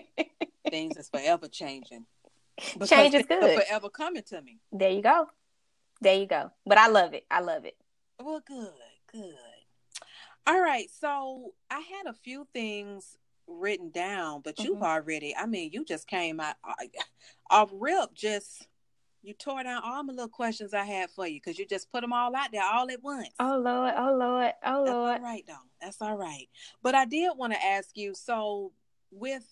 things is forever changing. Because change is good. Forever coming to me. There you go. There you go. But I love it. I love it. Well, good. Good. All right. So I had a few things written down, but mm-hmm. you've already, I mean, you just came out off rip. Just, you tore down all my little questions I had for you because you just put them all out there all at once. Oh, Lord. Oh, Lord. Oh, Lord. That's all right, though. That's all right. But I did want to ask you, so with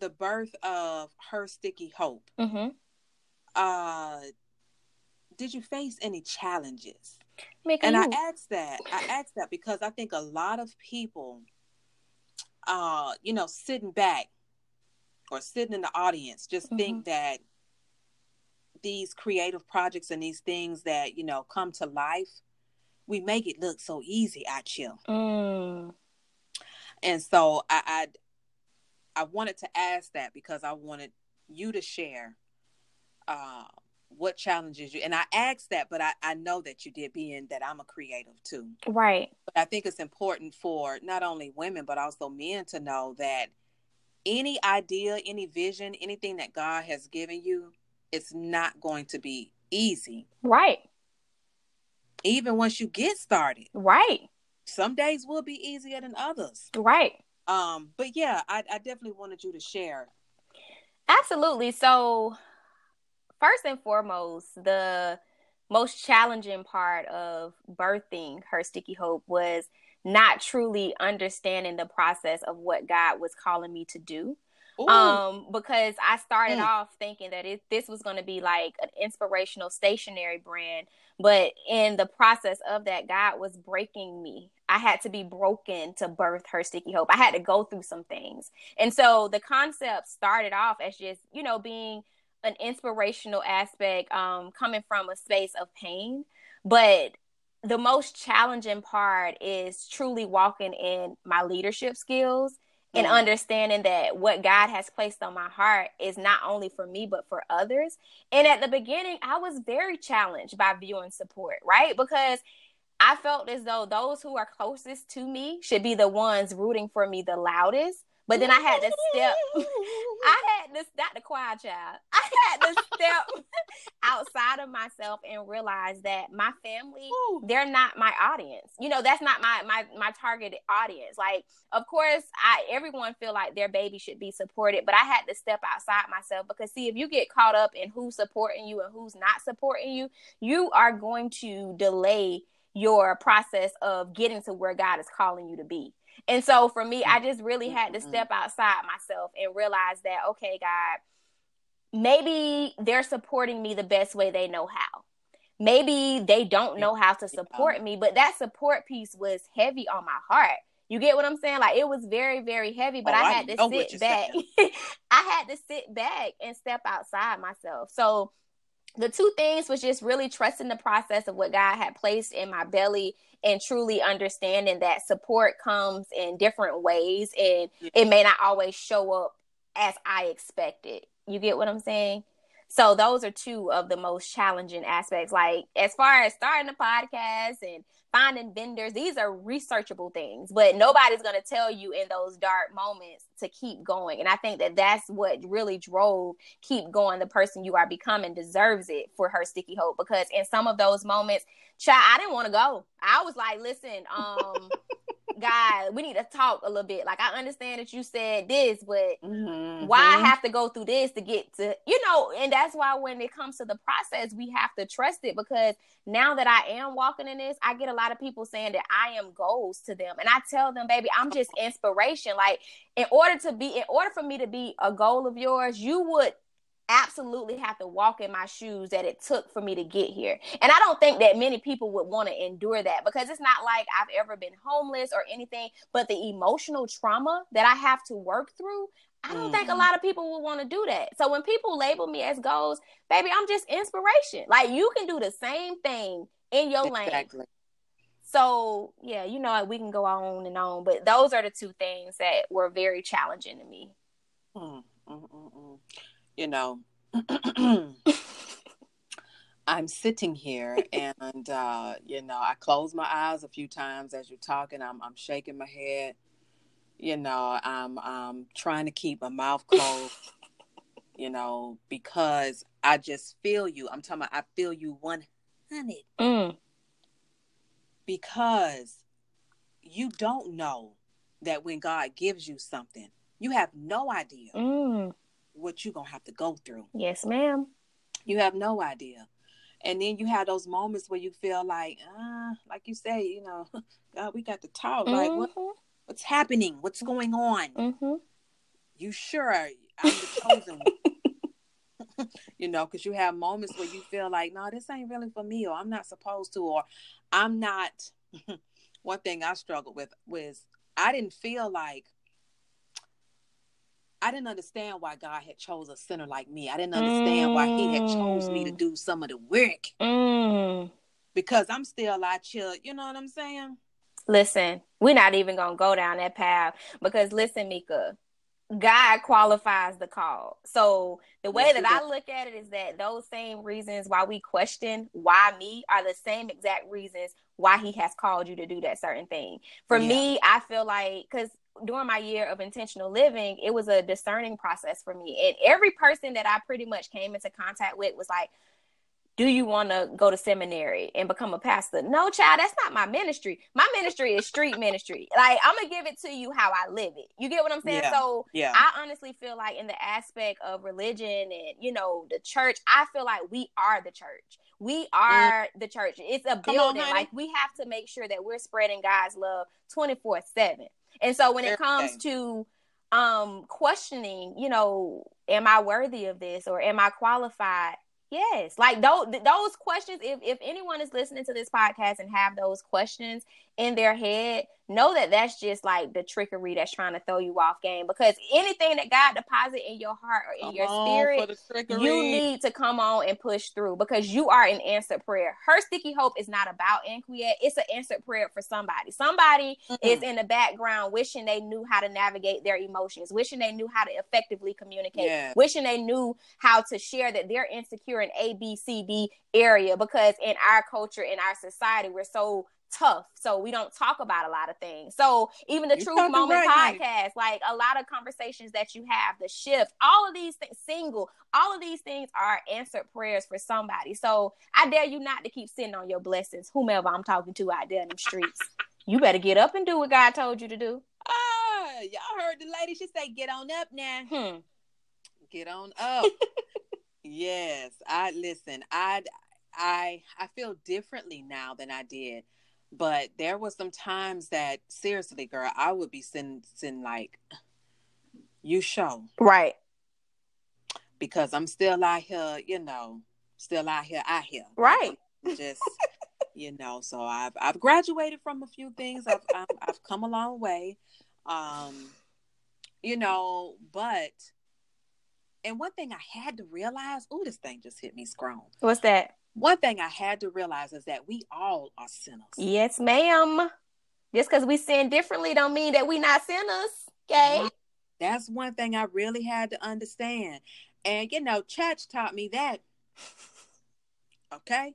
the birth of Her Sticky Hope. Mm-hmm. Uh, did you face any challenges? Mika, and you... I asked that. I asked that because I think a lot of people, uh, you know, sitting back or sitting in the audience, just mm-hmm. think that these creative projects and these things that, you know, come to life, we make it look so easy out here. Mm. And so I, I I wanted to ask that because I wanted you to share uh, what challenges you, and I asked that, but I, I know that you did, being that I'm a creative too. Right. But I think it's important for not only women, but also men to know that any idea, any vision, anything that God has given you, it's not going to be easy. Right. Even once you get started. Right. Some days will be easier than others. Right. Um, but yeah, I, I definitely wanted you to share. Absolutely. So first and foremost, the most challenging part of birthing Her Sticky Hope was not truly understanding the process of what God was calling me to do. Ooh. Um, because I started mm. off thinking that it, this was going to be like an inspirational stationery brand. But in the process of that, God was breaking me. I had to be broken to birth Her Sticky Hope. I had to go through some things. And so the concept started off as just, you know, being an inspirational aspect, um, coming from a space of pain. But the most challenging part is truly walking in my leadership skills and mm-hmm. understanding that what God has placed on my heart is not only for me, but for others. And at the beginning, I was very challenged by viewing support, right? Because I felt as though those who are closest to me should be the ones rooting for me the loudest. But then I had to step, I had to, not the choir child, I had to step outside of myself and realize that my family, they're not my audience. You know, that's not my, my, my targeted audience. Like, of course, I, everyone feel like their baby should be supported, but I had to step outside myself because see, if you get caught up in who's supporting you and who's not supporting you, you are going to delay your process of getting to where God is calling you to be. And so for me, I just really had to step outside myself and realize that, okay, God, maybe they're supporting me the best way they know how. Maybe they don't know how to support me, but that support piece was heavy on my heart. You get what I'm saying? Like, it was very, very heavy, but oh, I had I to sit back. I had to sit back and step outside myself. So the two things was just really trusting the process of what God had placed in my belly and truly understanding that support comes in different ways and it may not always show up as I expected. You get what I'm saying? So those are two of the most challenging aspects. Like as far as starting a podcast and finding vendors, these are researchable things, but nobody's going to tell you in those dark moments to keep going. And I think that that's what really drove keep going. The person you are becoming deserves it for her sticky hope, because in some of those moments, child, I didn't want to go. I was like, listen, um, God, we need to talk a little bit. Like, I understand that you said this, but mm-hmm. why I have to go through this to get to, you know, and that's why when it comes to the process, we have to trust it, because now that I am walking in this, I get a lot of people saying that I am goals to them. And I tell them, baby, I'm just inspiration. Like, in order to be, in order for me to be a goal of yours, you would absolutely have to walk in my shoes that it took for me to get here. And I don't think that many people would want to endure that, because it's not like I've ever been homeless or anything, but the emotional trauma that I have to work through, I don't mm. think a lot of people would want to do that. So when people label me as goals, baby, I'm just inspiration. Like, you can do the same thing in your exactly. lane. So yeah, you know, we can go on and on, but those are the two things that were very challenging to me. Mm, mm, mm, mm. You know, I'm sitting here and, uh, you know, I close my eyes a few times as you're talking. I'm, I'm shaking my head. You know, I'm, I'm trying to keep my mouth closed, you know, because I just feel you. I'm talking about I feel you one hundred. Mm. Because you don't know that when God gives you something, you have no idea. Mm. What you're going to have to go through. Yes, ma'am. You have no idea. And then you have those moments where you feel like, uh, like you say, you know, God, we got to talk. Mm-hmm. Like, what, what's happening? What's going on? Mm-hmm. You sure I'm the chosen one? You know, because you have moments where you feel like, no, this ain't really for me, or I'm not supposed to, or I'm not. One thing I struggled with was I didn't feel like I didn't understand why God had chose a sinner like me. I didn't understand mm. why he had chose me to do some of the work. Mm. Because I'm still out here. You know what I'm saying? Listen, we're not even going to go down that path. Because listen, Mika, God qualifies the call. So the way yes, that I does. Look at it is that those same reasons why we question why me are the same exact reasons why he has called you to do that certain thing. For yeah. me, I feel like, because during my year of intentional living, it was a discerning process for me. And every person that I pretty much came into contact with was like, do you want to go to seminary and become a pastor? No, child, that's not my ministry. My ministry is street ministry. Like, I'm going to give it to you how I live it. You get what I'm saying? Yeah, so yeah. I honestly feel like in the aspect of religion and, you know, the church, I feel like we are the church. We are the church. It's a building. On, like, we have to make sure that we're spreading God's love twenty-four seven. And so when it comes to um, questioning, you know, am I worthy of this, or am I qualified? Yes. Like those, those questions, if, if anyone is listening to this podcast and have those questions in their head, know that that's just like the trickery that's trying to throw you off game, because anything that God deposits in your heart or in come your spirit, you need to come on and push through, because you are an answered prayer. Her Sticky Hope is not about Anquette. It's an answered prayer for somebody. Somebody mm-hmm. is in the background wishing they knew how to navigate their emotions, wishing they knew how to effectively communicate, yeah. wishing they knew how to share that they're insecure in A, B, C, D area, because in our culture, in our society, we're so tough, so we don't talk about a lot of things. So even the You're Truth Moment right, podcast, like a lot of conversations that you have, the shift, all of these things, single, all of these things are answered prayers for somebody. So I dare you not to keep sitting on your blessings, whomever I'm talking to out there in the streets. You better get up and do what God told you to do. Oh, y'all heard the lady. She say, get on up now. Hmm. Get on up. Yes. I listen, I, I, I feel differently now than I did. But there was some times that, seriously, girl, I would be sitting, sitting like, you show. Right. Because I'm still out here, you know, still out here, out here. Right. I'm just, you know, so I've I've graduated from a few things. I've I've, I've come a long way. Um, you know, but, and one thing I had to realize, ooh, this thing just hit me scrum. What's that? One thing I had to realize is that we all are sinners. Yes, ma'am. Just because we sin differently don't mean that we not sinners, okay? That's one thing I really had to understand. And, you know, church taught me that, okay?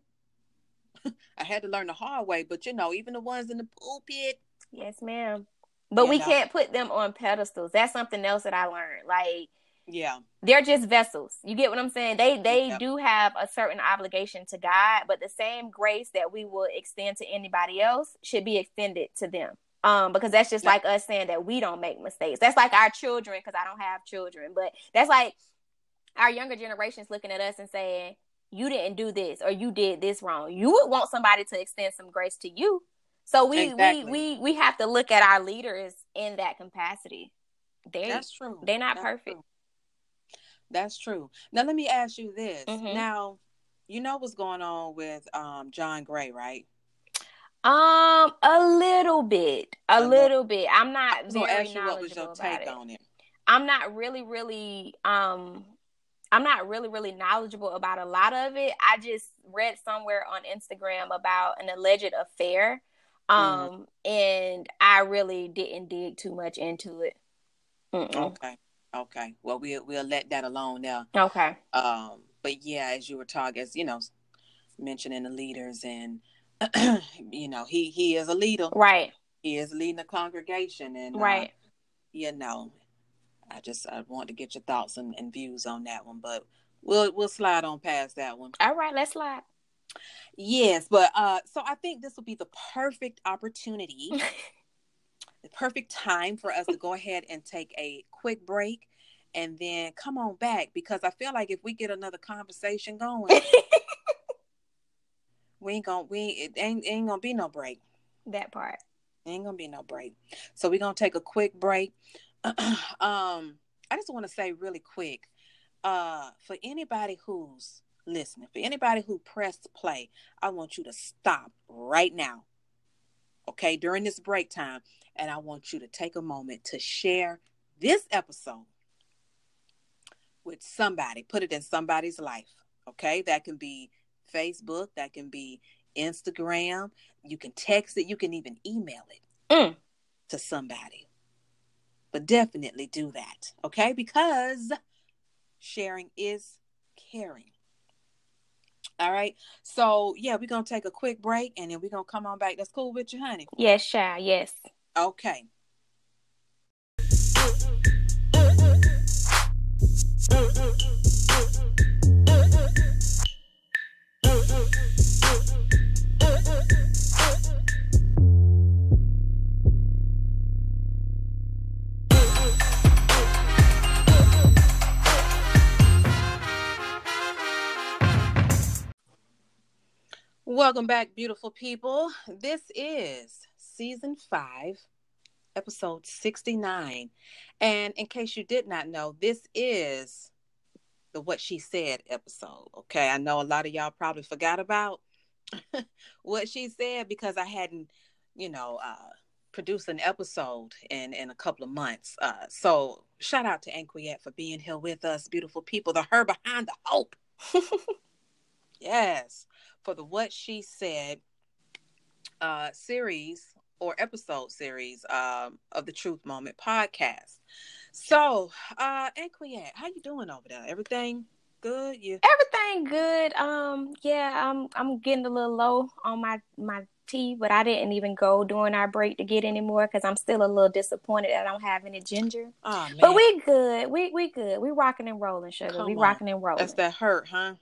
I had to learn the hard way, but, you know, even the ones in the pulpit. Yes, ma'am. But you we know. can't put them on pedestals. That's something else that I learned, like. Yeah. They're just vessels. You get what I'm saying? They they yep. do have a certain obligation to God, but the same grace that we will extend to anybody else should be extended to them. Um, because that's just yep. like us saying that we don't make mistakes. That's like our children, because I don't have children, but that's like our younger generations looking at us and saying, you didn't do this, or you did this wrong. You would want somebody to extend some grace to you. So we exactly. we, we we have to look at our leaders in that capacity. They, that's true. They're not that's perfect. True. That's true. Now, let me ask you this. Mm-hmm. Now, you know what's going on with um, John Gray, right? Um, a little bit. A, a little, little bit. I'm not I'm very ask you knowledgeable what was your take about on it. it. I'm not really, really... Um, I'm not really, really knowledgeable about a lot of it. I just read somewhere on Instagram about an alleged affair. Um, mm-hmm. And I really didn't dig too much into it. Mm-mm. Okay. Okay. Well, we'll we'll let that alone now. Okay. Um, but yeah, as you were talking, as you know, mentioning the leaders, and you know, he he is a leader, right? He is leading a congregation, and right. Uh, you know, I just I want to get your thoughts and, and views on that one, but we'll we'll slide on past that one. All right, let's slide. Yes, but uh, so I think this will be the perfect opportunity. The perfect time for us to go ahead and take a quick break and then come on back, because I feel like if we get another conversation going, we ain't gonna we it ain't ain't gonna be no break. That part. Ain't gonna be no break. So we're gonna take a quick break. um I just wanna say really quick, uh, for anybody who's listening, for anybody who pressed play, I want you to stop right now. Okay, during this break time, and I want you to take a moment to share this episode with somebody. Put it in somebody's life, okay? That can be Facebook. That can be Instagram. You can text it. You can even email it mm. to somebody. But definitely do that, okay? Because sharing is caring. All right. So, yeah, we're going to take a quick break, and then we're going to come on back. That's cool with you, honey? Yes, sure. Yes. Okay. Welcome back, beautiful people. This is season five, episode sixty-nine. And in case you did not know, this is the What She Said episode. Okay, I know a lot of y'all probably forgot about what she said because I hadn't, you know, uh, produce an episode in, in a couple of months. Uh, so shout out to Anquette for being here with us, beautiful people. The her behind the hope. Yes. For the What She Said uh, series or episode series um, of the Truth Moment podcast. So, uh, Anquette, how you doing over there? Everything good? You everything good? Um, yeah, I'm I'm getting a little low on my my tea, but I didn't even go during our break to get any more because I'm still a little disappointed I don't have any ginger. Oh, man. But we good. We we good. We rocking and rolling, sugar. Come we on. Rocking and rolling. That's that hurt, huh?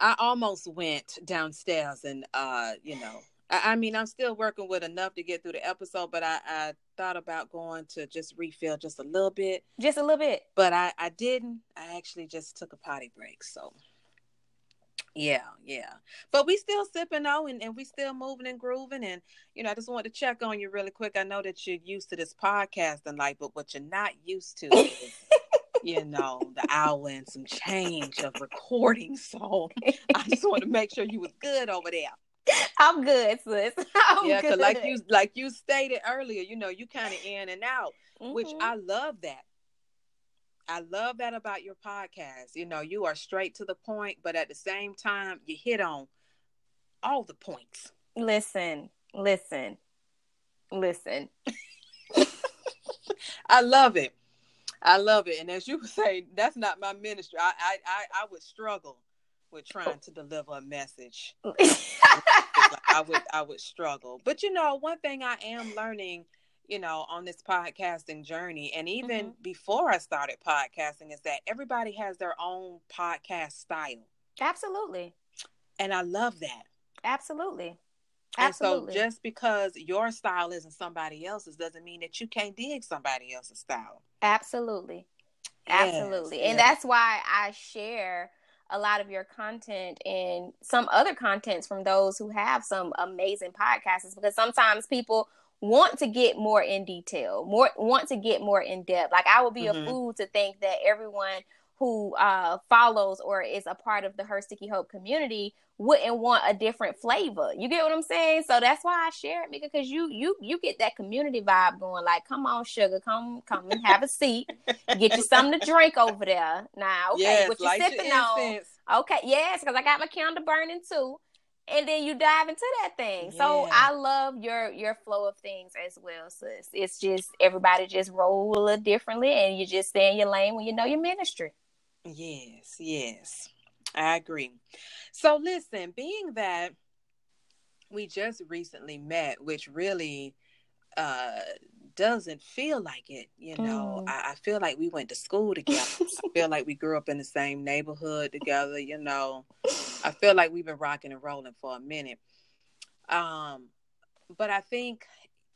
I almost went downstairs and uh, you know. I mean, I'm still working with enough to get through the episode, but I, I thought about going to just refill just a little bit. Just a little bit. But I, I didn't. I actually just took a potty break. So, yeah, yeah. But we still sipping, though, and, and we still moving and grooving. And, you know, I just wanted to check on you really quick. I know that you're used to this podcasting life, but what you're not used to is, you know, the hour and some change of recording. So I just want to make sure you was good over there. I'm good, sis. I'm yeah, because like you, like you stated earlier, you know, you kind of in and out, mm-hmm. which I love that. I love that about your podcast. You know, you are straight to the point, but at the same time, you hit on all the points. Listen, listen, listen. I love it. I love it. And as you say, that's not my ministry. I, I, I, I would struggle with trying to deliver a message. I would I would struggle. But, you know, one thing I am learning, you know, on this podcasting journey, and even mm-hmm. before I started podcasting, is that everybody has their own podcast style. Absolutely. And I love that. Absolutely. Absolutely. And so just because your style isn't somebody else's doesn't mean that you can't dig somebody else's style. Absolutely. Absolutely. Yes, and yes. That's why I share a lot of your content and some other contents from those who have some amazing podcasts, because sometimes people want to get more in detail, more want to get more in depth. Like I would be mm-hmm. a fool to think that everyone who uh, follows or is a part of the Her Sticky Hope community wouldn't want a different flavor. You get what I'm saying? So that's why I share it, Mika, because you you you get that community vibe going. Like, come on, sugar, come come and have a seat, get you something to drink over there. Now, okay, yes, what you like sipping on? Okay, yes, because I got my candle burning too, and then you dive into that thing. Yeah. So I love your your flow of things as well, sis. It's just everybody just roll a little differently, and you just stay in your lane when you know your ministry. Yes, yes. I agree. So listen, being that we just recently met, which really uh, doesn't feel like it, you know, mm. I, I feel like we went to school together. I feel like we grew up in the same neighborhood together, you know. I feel like we've been rocking and rolling for a minute. Um, but I think,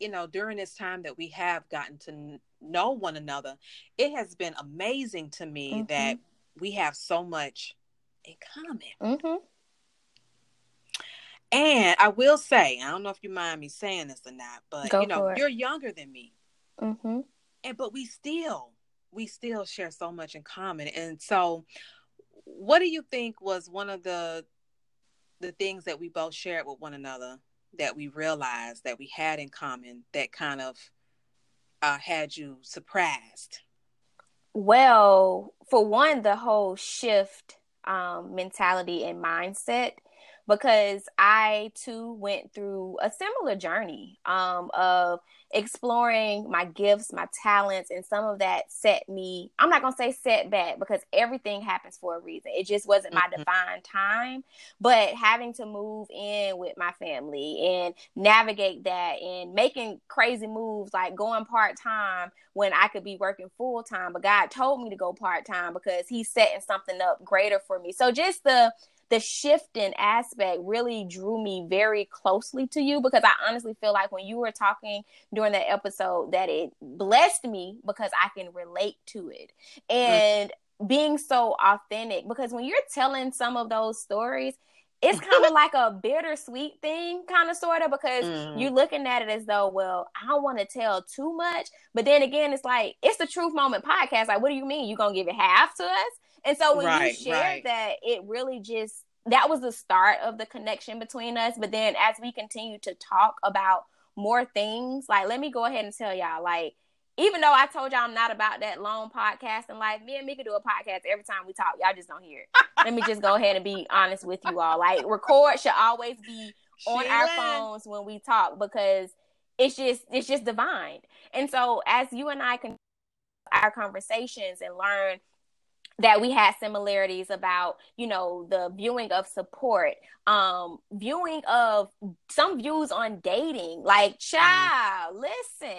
you know, during this time that we have gotten to know one another, it has been amazing to me mm-hmm. that we have so much in common. Mm-hmm. And I will say, I don't know if you mind me saying this or not, but Go you know, you're younger than me. Mm-hmm. And but we still, we still share so much in common. And so what do you think was one of the the things that we both shared with one another that we realized that we had in common that kind of uh, had you surprised? Well, for one, the whole shift Um, mentality and mindset, because I too went through a similar journey um, of exploring my gifts, my talents, and some of that set me, I'm not going to say set back, because everything happens for a reason. It just wasn't my mm-hmm. divine time, but having to move in with my family and navigate that and making crazy moves, like going part-time when I could be working full-time, but God told me to go part-time because he's setting something up greater for me. So just the The shifting aspect really drew me very closely to you, because I honestly feel like when you were talking during that episode that it blessed me because I can relate to it. And mm-hmm. being so authentic, because when you're telling some of those stories, it's kind of like a bittersweet thing, kind of, sort of, because mm. you're looking at it as though, well, I don't want to tell too much. But then again, it's like, it's the Truth Moment podcast. Like, what do you mean? You're going to give it half to us? And so when right, you shared right. that, it really just that was the start of the connection between us. But then as we continue to talk about more things, like, let me go ahead and tell y'all, like, even though I told y'all I'm not about that long podcast and life, me and Mika do a podcast every time we talk. Y'all just don't hear it. Let me just go ahead and be honest with you all. Like, record should always be on our phones when we talk, because it's just, it's just divine. And so as you and I can our conversations and learn that we had similarities about, you know, the viewing of support, um, viewing of some views on dating, like, child, listen.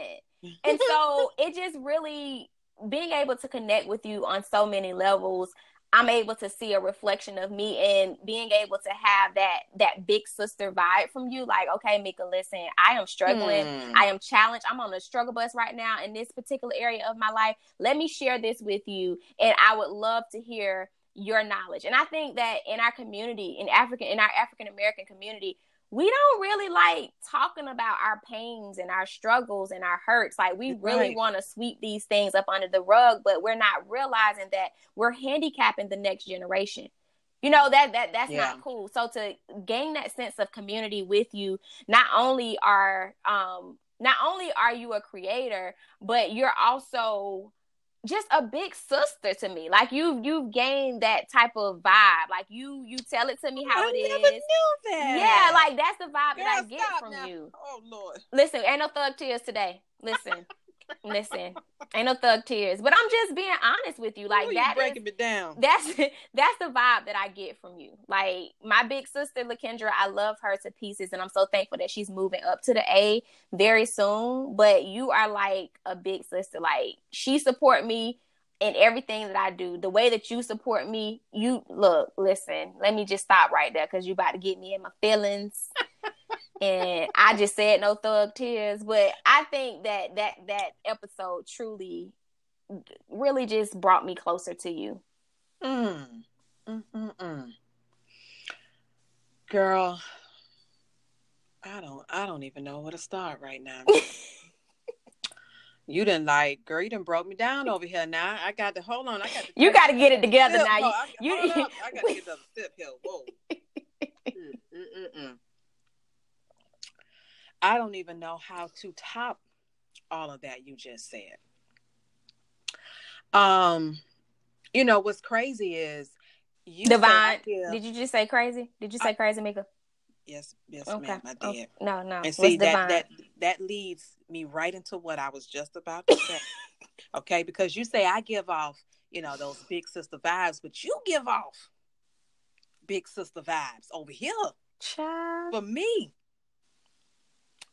And so it just really being able to connect with you on so many levels. I'm able to see a reflection of me and being able to have that, that big sister vibe from you. Like, okay, Mika, listen, I am struggling. Mm. I am challenged. I'm on a struggle bus right now in this particular area of my life. Let me share this with you. And I would love to hear your knowledge. And I think that in our community, in African, in our African-American community, we don't really like talking about our pains and our struggles and our hurts. Like, we really right. want to sweep these things up under the rug, but we're not realizing that we're handicapping the next generation. You know, that, that that's yeah. not cool. So to gain that sense of community with you, not only are, um, not only are you a creator, but you're also just a big sister to me. Like, you've, you've gained that type of vibe. Like, you, you tell it to me how I it is. I never knew that. Yeah. Like, that's the vibe Girl, that I get from now. you. Oh Lord. Listen, ain't no thug tears today. Listen, listen, ain't no thug tears, but I'm just being honest with you. Like, Ooh, that you're breaking is, it down. That's, that's the vibe that I get from you. Like, my big sister, LaKendra, I love her to pieces, and I'm so thankful that she's moving up to the A very soon, but you are like a big sister. Like, she support me in everything that I do. The way that you support me, you look, listen, let me just stop right there, 'cause you about to get me in my feelings. And I just said no thug tears, but I think that that that episode truly, really just brought me closer to you. Mm. Mm-mm-mm. Girl, I don't, I don't even know where to start right now. You done like, girl, you done broke me down over here now. I got to, hold on. I got to, you got to get it together now. No, I, you, hold you, up. I got to get another step here. Whoa. Mm-mm-mm. I don't even know how to top all of that you just said. Um, you know, what's crazy is you Divine. Said, did you just say crazy? Did you say I, crazy, Mika? Yes, yes, okay. ma'am, I did. Okay. No, no. And see, that, that that leads me right into what I was just about to say. Okay, because you say I give off, you know, those big sister vibes, but you give off big sister vibes over here. Child. For me.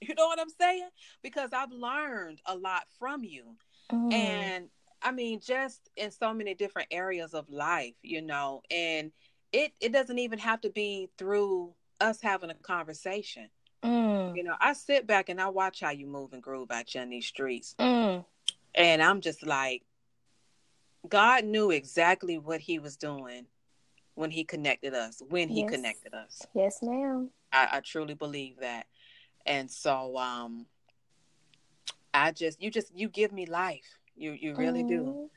You know what I'm saying? Because I've learned a lot from you. Mm. And I mean, just in so many different areas of life, you know, and it, it doesn't even have to be through us having a conversation. Mm. You know, I sit back and I watch how you move and groove out here in these streets. Mm. And I'm just like, God knew exactly what he was doing when he connected us, when he yes. connected us. Yes, ma'am. I, I truly believe that. And so, um, I just, you just, you give me life. You, you really mm. do.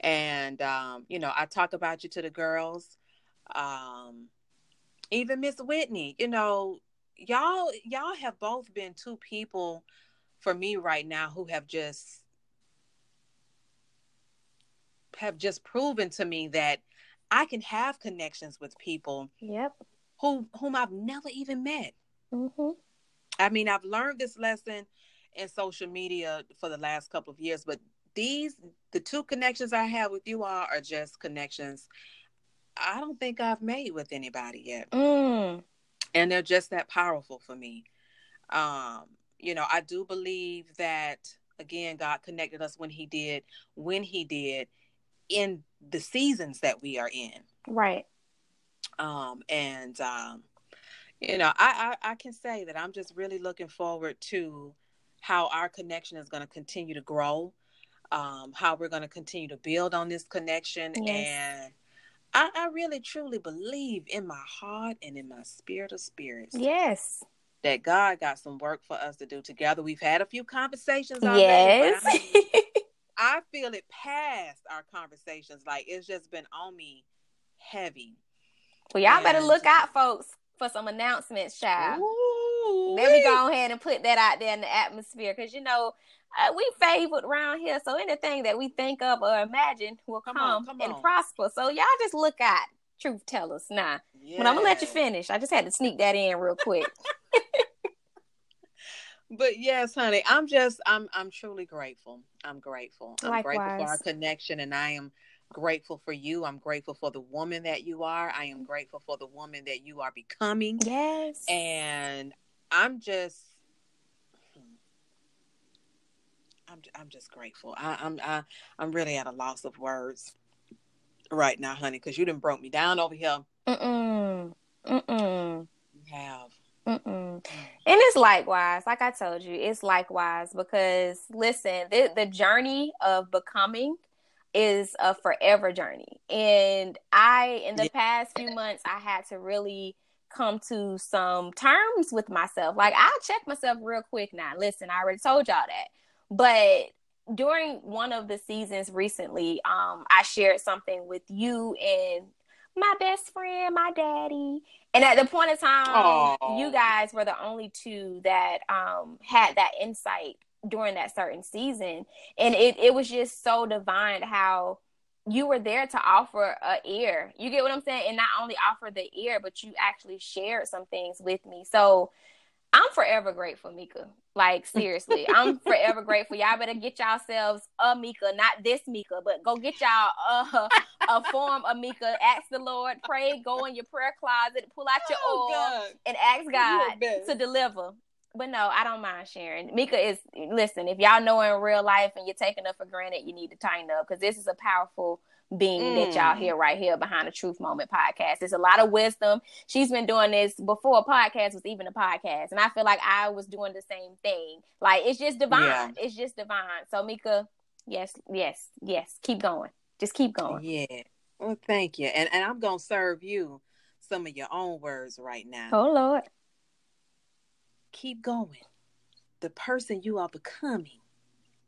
And, um, you know, I talk about you to the girls, um, even Miss Whitney, you know, y'all, y'all have both been two people for me right now who have just, have just proven to me that I can have connections with people yep. who, whom I've never even met. Mm-hmm. I mean, I've learned this lesson in social media for the last couple of years, but these, the two connections I have with you all are just connections I don't think I've made with anybody yet. Mm. And they're just that powerful for me. Um, you know, I do believe that, again, God connected us when he did, when he did, in the seasons that we are in. Right. Um, and, um, You know, I, I, I can say that I'm just really looking forward to how our connection is going to continue to grow, um, how we're going to continue to build on this connection. Yes. And I, I really, truly believe in my heart and in my spirit of spirits. Yes. That God got some work for us to do together. We've had a few conversations already. Yes. I, mean, I feel it past our conversations. Like, it's just been on me heavy. Well, y'all yes. better look out, folks, for some announcements, child. Ooh, let me go ahead and put that out there in the atmosphere, because, you know, uh, we favored around here, so anything that we think of or imagine will come, come, on, come and on. prosper. So y'all just look out, truth tellers. Nah, yes. But I'm going to let you finish. I just had to sneak that in real quick. But yes, honey, I'm just, I'm, I'm truly grateful. I'm grateful. I'm Likewise. grateful for our connection, and I am grateful for you. I'm grateful for the woman that you are. I am grateful for the woman that you are becoming. Yes. And I'm just, I'm, I'm just grateful. I, I'm, I, I'm really at a loss of words right now, honey, because you done broke me down over here. Mm-mm. Mm-mm. You have. Mm-mm. And it's likewise, like I told you, it's likewise, because listen, the, the journey of becoming is a forever journey. And I, in the past few months, I had to really come to some terms with myself. Like, I'll check myself real quick now. Listen, I already told y'all that. But during one of the seasons recently, um, I shared something with you and my best friend, my daddy. And at the point of time, Aww. you guys were the only two that um, had that insight during that certain season. And it, it was just so divine how you were there to offer an ear. You get what I'm saying? And not only offer the ear, but you actually shared some things with me. So I'm forever grateful, Mika. Like, seriously, I'm forever grateful. Y'all better get yourselves a Mika, not this Mika, but go get y'all a, a form of Mika. Ask the Lord, pray, go in your prayer closet, pull out your oh, oil, God. and ask God to deliver. But no, I don't mind sharing. Mika is, listen, if y'all know in real life and you're taking her for granted, you need to tighten up, because this is a powerful being mm. that y'all hear right here behind the Truth Moment podcast. There's a lot of wisdom. She's been doing this before a podcast was even a podcast. And I feel like I was doing the same thing. Like, it's just divine. Yeah. It's just divine. So, Mika, yes, yes, yes. Keep going. Just keep going. Yeah. Well, thank you. And, and I'm going to serve you some of your own words right now. Oh, Lord. Keep going. The person you are becoming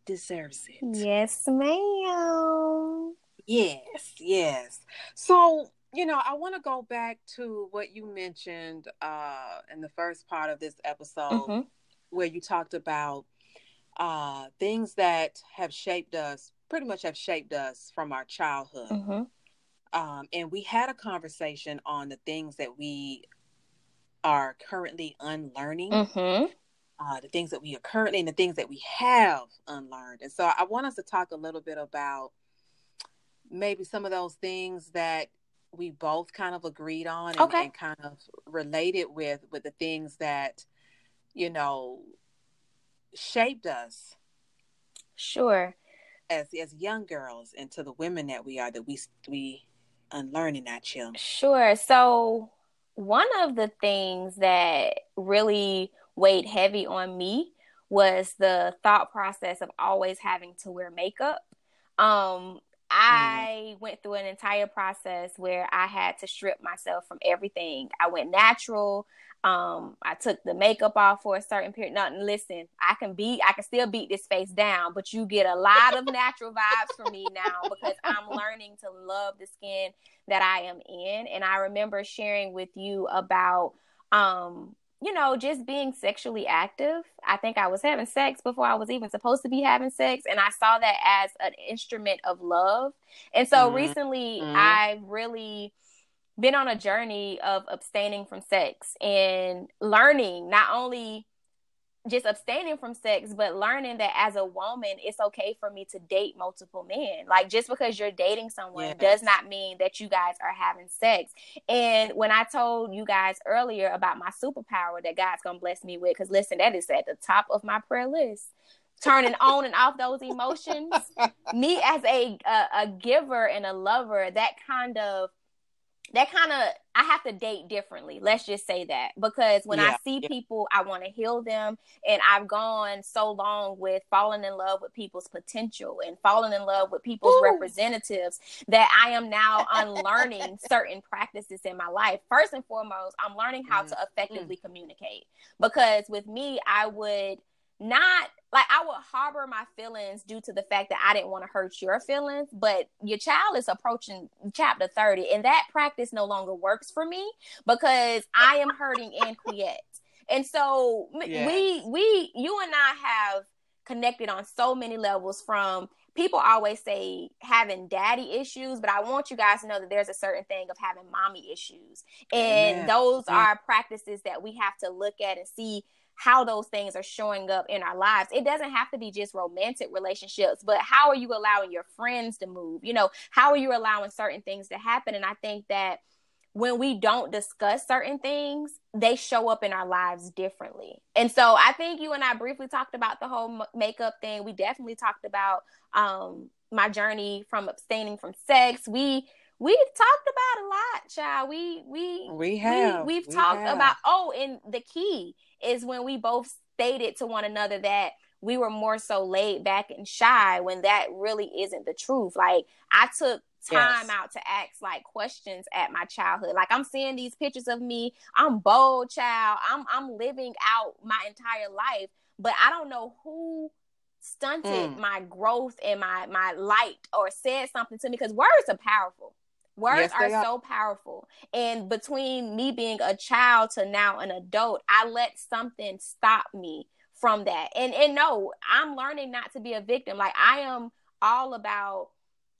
deserves it. Yes, ma'am. Yes, yes. So, you know, I want to go back to what you mentioned uh, in the first part of this episode, mm-hmm. where you talked about uh, things that have shaped us, pretty much have shaped us from our childhood. Mm-hmm. Um, and we had a conversation on the things that we are currently unlearning, mm-hmm. uh, the things that we are currently and the things that we have unlearned. And so I want us to talk a little bit about maybe some of those things that we both kind of agreed on and, okay. and kind of related with, with the things that, you know, shaped us. Sure. As, as young girls and to the women that we are, that we, we unlearn in our children. Sure. So one of the things that really weighed heavy on me was the thought process of always having to wear makeup. Um, I went through an entire process where I had to strip myself from everything. I went natural. Um, I took the makeup off for a certain period. Nothing. Listen, I can be, I can still beat this face down, but you get a lot of natural vibes from me now, because I'm learning to love the skin that I am in. And I remember sharing with you about, um, you know, just being sexually active. I think I was having sex before I was even supposed to be having sex. And I saw that as an instrument of love. And so mm-hmm. recently mm-hmm. I've really been on a journey of abstaining from sex and learning not only just abstaining from sex, but learning that as a woman, it's okay for me to date multiple men. Like, just because you're dating someone yes. does not mean that you guys are having sex. And when I told you guys earlier about my superpower that God's going to bless me with, because listen, that is at the top of my prayer list. Turning on and off those emotions. Me as a, a, a giver and a lover, that kind of That kind of, I have to date differently. Let's just say that, because when yeah, I see yeah. people, I want to heal them. And I've gone so long with falling in love with people's potential and falling in love with people's Ooh. representatives that I am now unlearning certain practices in my life. First and foremost, I'm learning how mm. to effectively mm. communicate, because with me, I would not like I would harbor my feelings due to the fact that I didn't want to hurt your feelings, but your child is approaching chapter thirty, and that practice no longer works for me because I am hurting Anquette. And so yeah. we, we, you and I have connected on so many levels. From people always say having daddy issues, but I want you guys to know that there's a certain thing of having mommy issues. And yeah. those yeah. are practices that we have to look at and see how those things are showing up in our lives. It doesn't have to be just romantic relationships, but how are you allowing your friends to move? You know, how are you allowing certain things to happen? And I think that when we don't discuss certain things, they show up in our lives differently. And so I think you and I briefly talked about the whole makeup thing. We definitely talked about um, my journey from abstaining from sex. We We've talked about a lot, child. We we we have we, we've we talked have. about. Oh, and the key is when we both stated to one another that we were more so laid back and shy, when that really isn't the truth. Like, I took time yes. out to ask like questions at my childhood. Like, I'm seeing these pictures of me. I'm bold, child. I'm I'm living out my entire life, but I don't know who stunted mm. my growth and my my light or said something to me, because words are powerful. Words yes, are, are so powerful. And between me being a child to now an adult, I let something stop me from that. And and no, I'm learning not to be a victim. Like, I am all about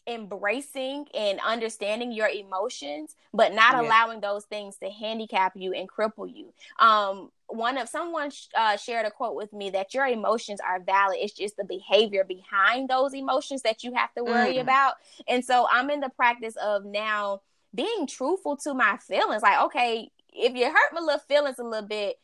embracing and understanding your emotions, but not yeah. allowing those things to handicap you and cripple you. Um, one of someone sh- uh, shared a quote with me that your emotions are valid. It's just the behavior behind those emotions that you have to worry mm. about. And so I'm in the practice of now being truthful to my feelings. Like, okay, if you hurt my little feelings a little bit,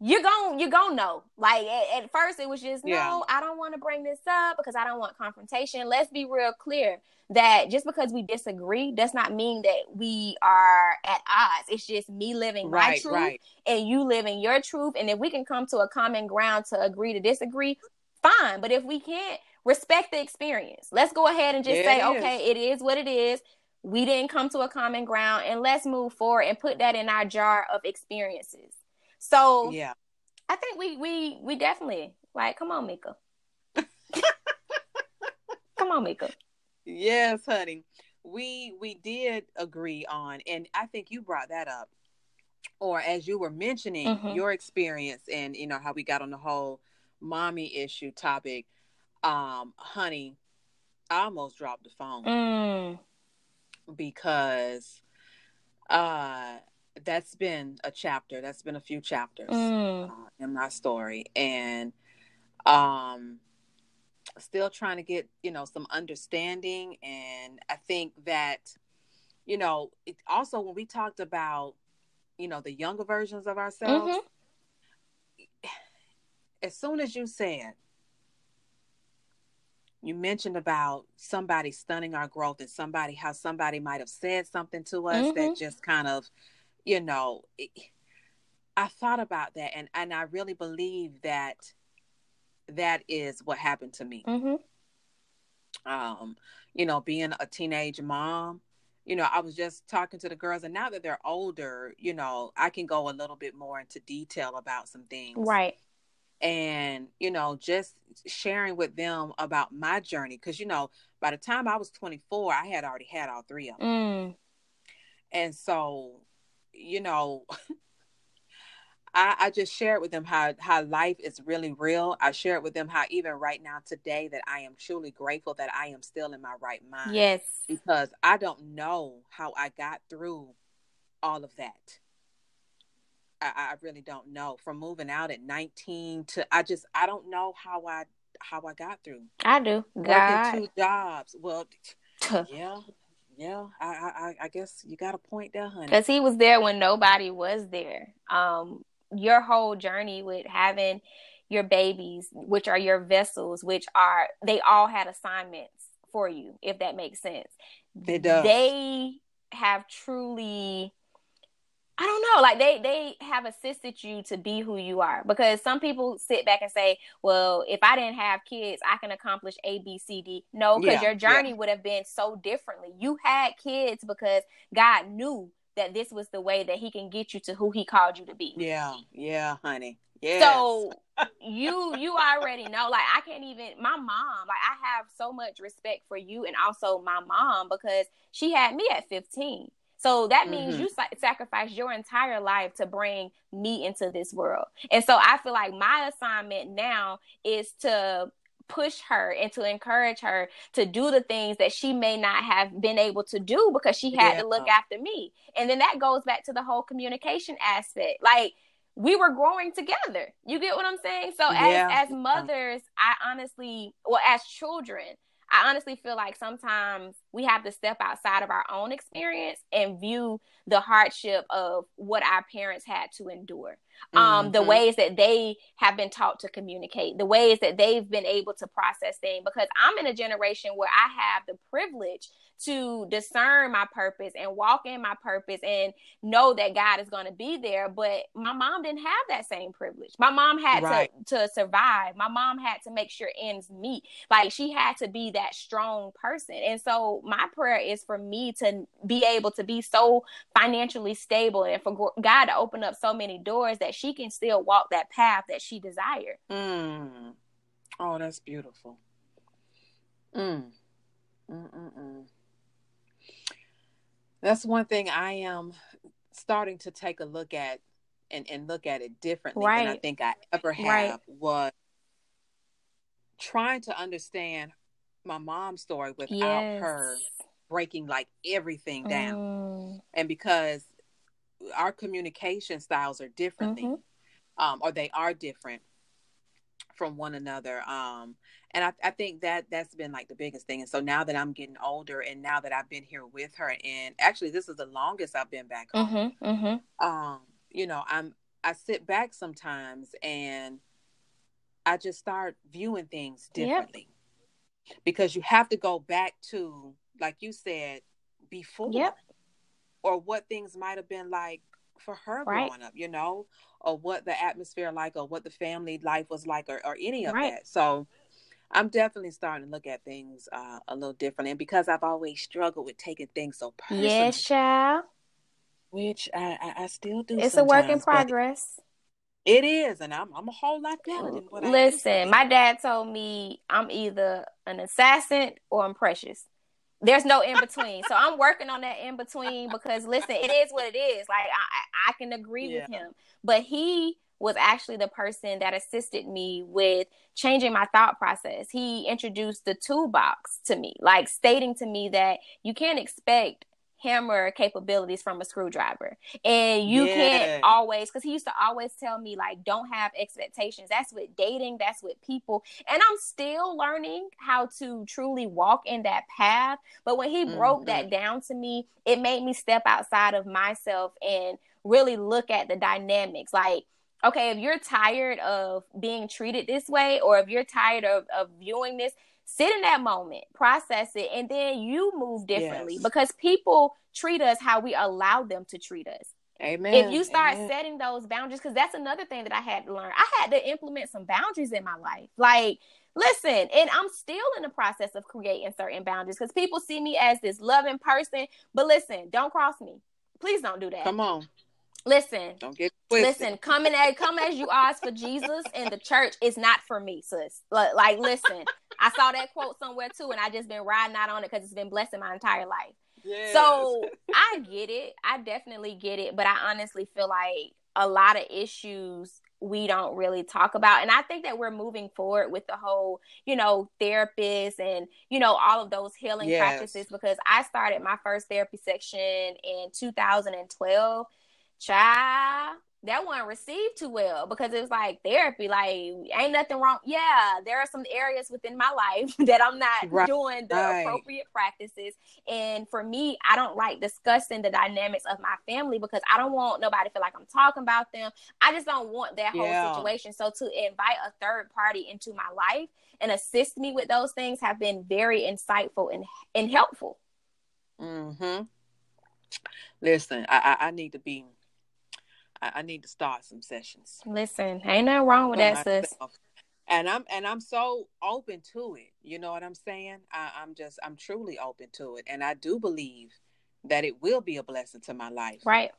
you're going, you're going to know. Like, at, at first it was just, yeah. no, I don't want to bring this up because I don't want confrontation. Let's be real clear that just because we disagree does not mean that we are at odds. It's just me living my right, truth right. and you living your truth. And if we can come to a common ground to agree to disagree, fine. But if we can't, respect the experience. Let's go ahead and just it say, is. okay, it is what it is. We didn't come to a common ground, and let's move forward and put that in our jar of experiences. So yeah, I think we we we definitely, like, come on, Mika. Come on, Mika. Yes, honey. We we did agree on, and I think you brought that up, or as you were mentioning mm-hmm. your experience and, you know, how we got on the whole mommy issue topic. Um, honey, I almost dropped the phone mm. because uh that's been a chapter. That's been a few chapters mm. uh, in my story, and um, still trying to get, you know, some understanding. And I think that, you know, it also, when we talked about, you know, the younger versions of ourselves, mm-hmm. as soon as you said, you mentioned about somebody stunning our growth and somebody, how somebody might have said something to us mm-hmm. that just kind of, you know, I thought about that, and, and I really believe that that is what happened to me. Mm-hmm. Um, you know, being a teenage mom, you know, I was just talking to the girls, and now that they're older, you know, I can go a little bit more into detail about some things. Right. And, you know, just sharing with them about my journey. 'Cause, you know, by the time I was twenty-four, I had already had all three of them. Mm. And so, you know, I, I just shared with them how, how life is really real. I shared with them how even right now today that I am truly grateful that I am still in my right mind. Yes. Because I don't know how I got through all of that. I, I really don't know. From moving out at nineteen to, I just, I don't know how I, how I got through. I do. God. Working two jobs. Well, yeah. Yeah, I, I I guess you got a point there, honey. Because he was there when nobody was there. Um, your whole journey with having your babies, which are your vessels, which are, they all had assignments for you, if that makes sense. It does. They have truly, I don't know, like they, they have assisted you to be who you are. Because some people sit back and say, well, if I didn't have kids, I can accomplish A, B, C, D. No, because yeah, your journey yeah. would have been so differently. You had kids because God knew that this was the way that he can get you to who he called you to be. Yeah. Yeah, honey. Yes. So you you already know. Like, I can't even, my mom, like, I have so much respect for you and also my mom, because she had me at fifteen. So that means mm-hmm. you sa- sacrificed your entire life to bring me into this world. And so I feel like my assignment now is to push her and to encourage her to do the things that she may not have been able to do because she had yeah. to look after me. And then that goes back to the whole communication aspect. Like, we were growing together. You get what I'm saying? So as, yeah. as mothers, I honestly, well, as children, I honestly feel like sometimes we have to step outside of our own experience and view the hardship of what our parents had to endure. Mm-hmm. Um, the ways that they have been taught to communicate, the ways that they've been able to process things, because I'm in a generation where I have the privilege to discern my purpose and walk in my purpose and know that God is going to be there. But my mom didn't have that same privilege. My mom had right. to, to survive. My mom had to make sure ends meet. Like, she had to be that strong person. And so my prayer is for me to be able to be so financially stable and for God to open up so many doors that she can still walk that path that she desired. Mm. Oh, that's beautiful. Mm. Mm-mm-mm. That's one thing I am starting to take a look at and, and look at it differently right. than I think I ever have right. was trying to understand my mom's story without yes. her breaking like everything down. Mm. And because our communication styles are differently, mm-hmm. um, or they are different from one another. Um, and I, I think that that's been like the biggest thing. And so now that I'm getting older and now that I've been here with her, and actually this is the longest I've been back home, mm-hmm, mm-hmm. Um, you know, I'm, I sit back sometimes and I just start viewing things differently yep. because you have to go back to, like you said, before yep. or what things might've been like for her right. growing up, you know, or what the atmosphere like, or what the family life was like, or, or any of right. that. So I'm definitely starting to look at things uh, a little differently. And because I've always struggled with taking things so personally. Yes, child. Which I, I, I still do. It's a work in progress. It is. And I'm, I'm a whole lot better than what I am. Listen, my dad told me I'm either an assassin or I'm precious. There's no in-between. So I'm working on that in-between because, listen, it is what it is. Like, I, I can agree yeah. with him. But he was actually the person that assisted me with changing my thought process. He introduced the toolbox to me, like stating to me that you can't expect hammer capabilities from a screwdriver. And you yeah. can't always, because he used to always tell me, like, don't have expectations. That's with dating, that's with people. And I'm still learning how to truly walk in that path. But when he mm-hmm. broke that down to me, it made me step outside of myself and really look at the dynamics. Like, okay, if you're tired of being treated this way, or if you're tired of, of viewing this, sit in that moment, process it, and then you move differently yes. because people treat us how we allow them to treat us. Amen. If you start Amen. setting those boundaries, because that's another thing that I had to learn. I had to implement some boundaries in my life. Like, listen, and I'm still in the process of creating certain boundaries because people see me as this loving person. But listen, don't cross me. Please don't do that. Come on. Listen, don't get twisted. Listen, come, in as, come as you are for Jesus, and the church is not for me, sis. Like, like listen, I saw that quote somewhere too, and I just been riding out on it because it's been blessing my entire life. Yes. So I get it. I definitely get it. But I honestly feel like a lot of issues we don't really talk about. And I think that we're moving forward with the whole, you know, therapists and, you know, all of those healing yes. practices, because I started my first therapy section in two thousand twelve. Child, that wasn't received too well because it was like therapy, like ain't nothing wrong. Yeah, there are some areas within my life that I'm not right. doing the right. appropriate practices. And for me, I don't like discussing the dynamics of my family because I don't want nobody to feel like I'm talking about them. I just don't want that whole yeah. situation. So to invite a third party into my life and assist me with those things have been very insightful and, and helpful. Mm-hmm. Listen, I, I, I need to be I need to start some sessions. Listen, ain't nothing wrong with that, sis. And I'm and I'm so open to it. You know what I'm saying? I, I'm just I'm truly open to it, and I do believe that it will be a blessing to my life. Right.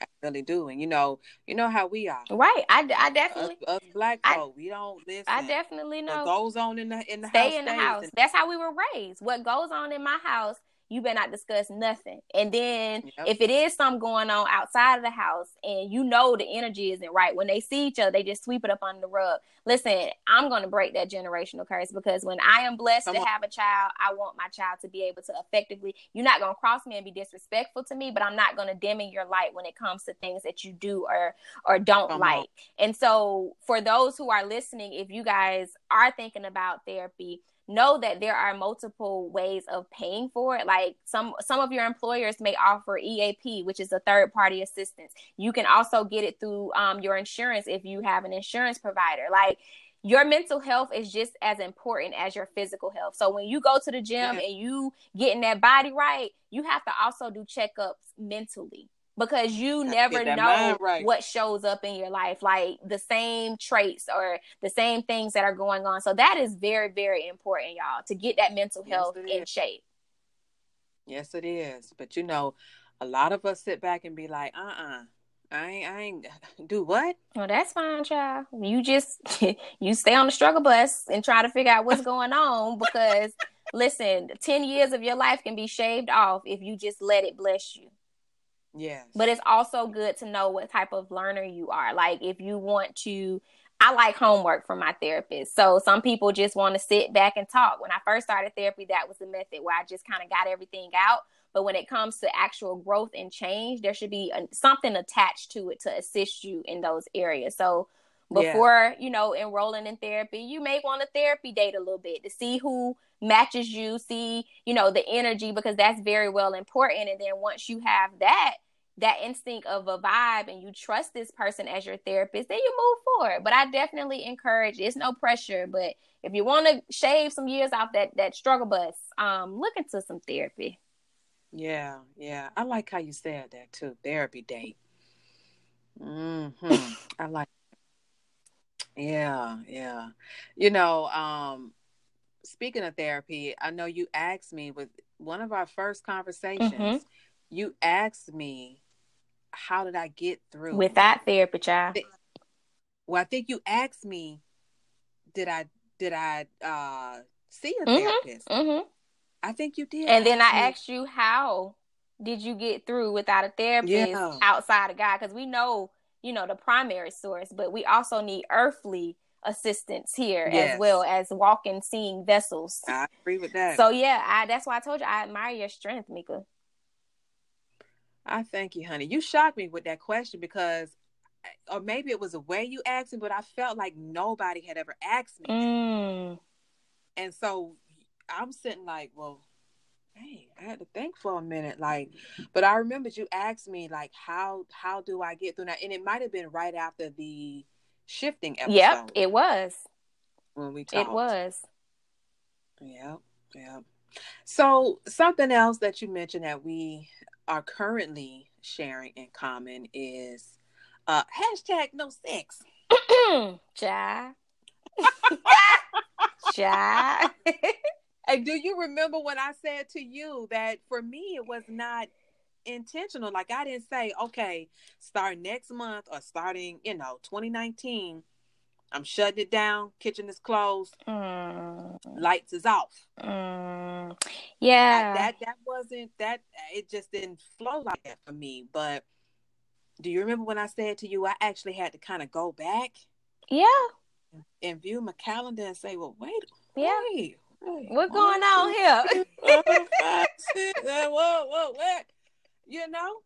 I really do. And you know, you know how we are, right? I, I definitely us, us black folk. I, we don't listen. I definitely know what goes on in the in the stay house. Stay in the house. In That's how we were raised. What goes on in my house, you better not discuss nothing. And then yep. if it is something going on outside of the house, and you know the energy isn't right, when they see each other, they just sweep it up under the rug. Listen, I'm going to break that generational curse, because when I am blessed Come to on. have a child, I want my child to be able to effectively, you're not going to cross me and be disrespectful to me, but I'm not going to dim in your light when it comes to things that you do or, or don't Come like. On. And so for those who are listening, if you guys are thinking about therapy, know that there are multiple ways of paying for it. Like some some of your employers may offer E A P, which is a third party assistance. You can also get it through um, your insurance if you have an insurance provider. Like your mental health is just as important as your physical health. So when you go to the gym yeah. and you getting that body right, you have to also do checkups mentally, because you never know right. what shows up in your life, like the same traits or the same things that are going on. So that is very, very important, y'all, to get that mental health yes, in is. shape. Yes, it is. But, you know, a lot of us sit back and be like, uh-uh, I ain't, I ain't do what? Well, that's fine, child. You just, you stay on the struggle bus and try to figure out what's going on, because, listen, ten years of your life can be shaved off if you just let it bless you. Yes. But it's also good to know what type of learner you are. Like if you want to, I like homework from my therapist. So some people just want to sit back and talk. When I first started therapy, that was the method where I just kind of got everything out. But when it comes to actual growth and change, there should be a, something attached to it to assist you in those areas. So before, yeah. you know, enrolling in therapy, you may want a therapy date a little bit to see who matches you, see, you know, the energy, because that's very well important. And then once you have that, that instinct of a vibe and you trust this person as your therapist, then you move forward. But I definitely encourage, it's no pressure, but if you want to shave some years off that, that struggle bus, um, look into some therapy. Yeah. Yeah. I like how you said that too. Therapy date. Mm-hmm. I like, yeah. Yeah. You know, um, speaking of therapy, I know you asked me with one of our first conversations, mm-hmm. you asked me, how did I get through without therapy, child? Well, I think you asked me, did I did I uh, see a mm-hmm, therapist? Mm-hmm. I think you did. And then I me. asked you, how did you get through without a therapist yeah. outside of God? Because we know, you know, the primary source, but we also need earthly assistance here yes. as well as walking, seeing vessels. I agree with that. So yeah, I, that's why I told you I admire your strength, Mika. I thank you, honey. You shocked me with that question because, or maybe it was the way you asked me, but I felt like nobody had ever asked me. Mm. And so I'm sitting like, well, hey, I had to think for a minute. Like, but I remembered you asked me like, how, how do I get through that? And it might've been right after the shifting episode. Yep, it was. When we talked. It was. Yep, yep. So something else that you mentioned that we are currently sharing in common is uh, hashtag no sex. Jai. Jai. And do you remember when I said to you that for me it was not intentional? Like I didn't say, okay, start next month or starting, you know, twenty nineteen, I'm shutting it down. Kitchen is closed. Mm. Lights is off. Mm. Yeah. I, that that wasn't, that it just didn't flow like that for me. But do you remember when I said to you, I actually had to kind of go back? Yeah. And view my calendar and say, well, wait. Yeah. Wait, wait, what's going on here? Four, five, six, seven, whoa, whoa, what? You know?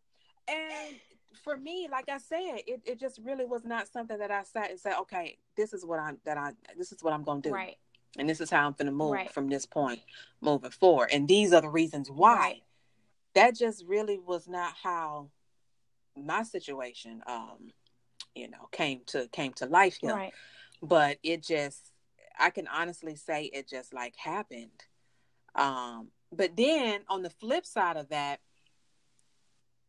And for me, like I said, it, it just really was not something that I sat and said, okay, this is what I'm that I this is what I'm gonna do. Right. And this is how I'm gonna move right. from this point moving forward. And these are the reasons why. Right. That just really was not how my situation um, you know, came to came to life here. Right. But it just I can honestly say it just like happened. Um, but then on the flip side of that,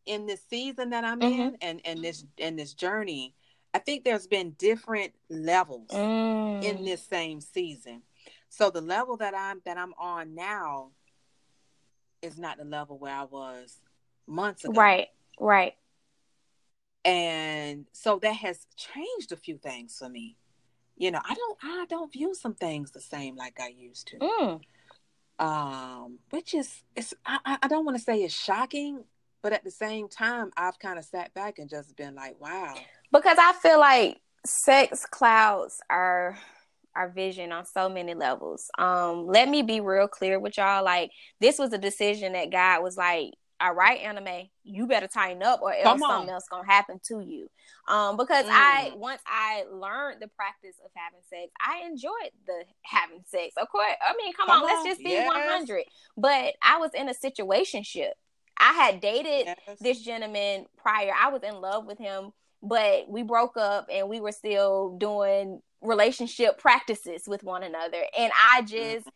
in this season that I'm mm-hmm. in and, and this and this journey, I think there's been different levels mm. in this same season. So the level that I'm that I'm on now is not the level where I was months ago. Right, right. And so that has changed a few things for me. You know, I don't, I don't view some things the same like I used to. Mm. Um, which is, it's, I, I don't want to say it's shocking, but at the same time, I've kind of sat back and just been like, wow. Because I feel like sex clouds our, our vision on so many levels. Um, let me be real clear with y'all. Like, this was a decision that God was like, all right, anime, you better tighten up or else something else gonna happen to you. Um, because mm. I once I learned the practice of having sex, I enjoyed the having sex. Of course, I mean, come, come on, on, let's just be yes. one hundred. But I was in a situationship. I had dated yes. this gentleman prior. I was in love with him, but we broke up and we were still doing relationship practices with one another. And I just mm.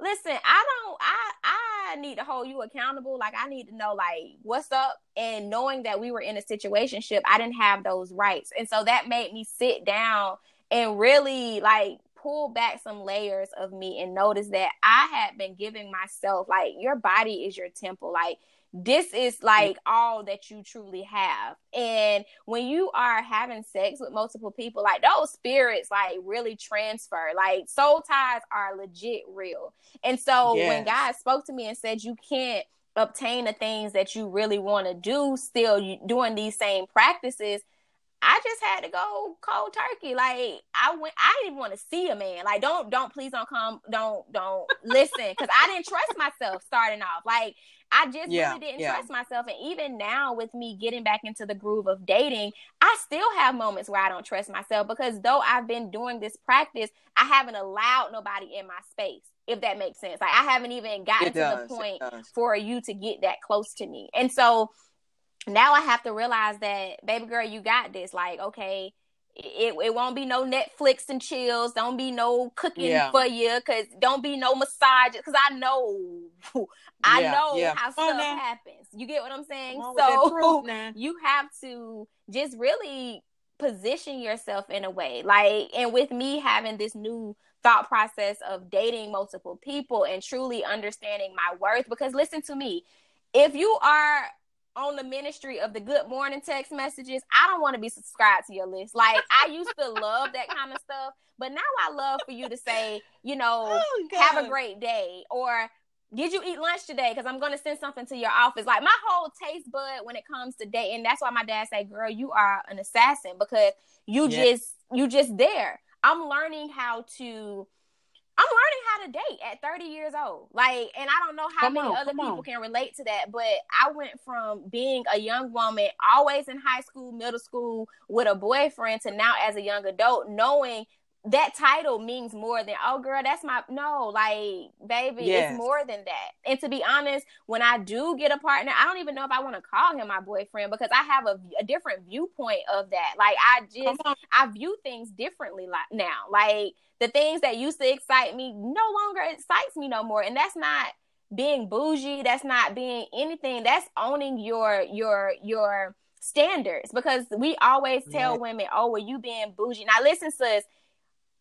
listen, I don't, I, I need to hold you accountable. Like, I need to know, like, what's up? And knowing that we were in a situationship, I didn't have those rights. And so that made me sit down and really, like, pull back some layers of me and notice that I had been giving myself, like, your body is your temple. Like, this is, like, all that you truly have. And when you are having sex with multiple people, like, those spirits, like, really transfer. Like, soul ties are legit real. And so yes. when God spoke to me and said you can't obtain the things that you really want to do still doing these same practices, I just had to go cold turkey. Like, I went, I didn't want to see a man. Like, don't, don't, please don't come. Don't, don't listen. Cause I didn't trust myself starting off. Like, I just yeah, really didn't yeah. trust myself. And even now with me getting back into the groove of dating, I still have moments where I don't trust myself because though I've been doing this practice, I haven't allowed nobody in my space. If that makes sense. Like, I haven't even gotten does, to the point for you to get that close to me. And so now I have to realize that, baby girl, you got this. Like, okay, it it won't be no Netflix and chills. Don't be no cooking yeah. for you. Cause don't be no massages. Cause I know, I yeah, know yeah. how stuff now. happens. You get what I'm saying? So you have to just really position yourself in a way. Like, and with me having this new thought process of dating multiple people and truly understanding my worth, because listen to me, if you are on the ministry of the good morning text messages, I don't want to be subscribed to your list. Like, I used to love that kind of stuff, but now I love for you to say, you know, oh, have a great day, or did you eat lunch today? Because I'm going to send something to your office. Like, my whole taste bud when it comes to dating, and that's why my dad say, girl, you are an assassin, because you yeah. just, you just there. I'm learning how to I'm learning how to date at thirty years old. Like, and I don't know how come many on, other people on. can relate to that, but I went from being a young woman, always in high school, middle school, with a boyfriend, to now as a young adult, knowing that title means more than, oh, girl, that's my, no, like, baby, yes. it's more than that. And to be honest, when I do get a partner, I don't even know if I want to call him my boyfriend, because I have a, a different viewpoint of that. Like, I just, I view things differently like, now. Like, the things that used to excite me no longer excites me no more. And that's not being bougie. That's not being anything. That's owning your, your, your standards, because we always tell yeah. women, oh, well, you being bougie. Now listen, sis,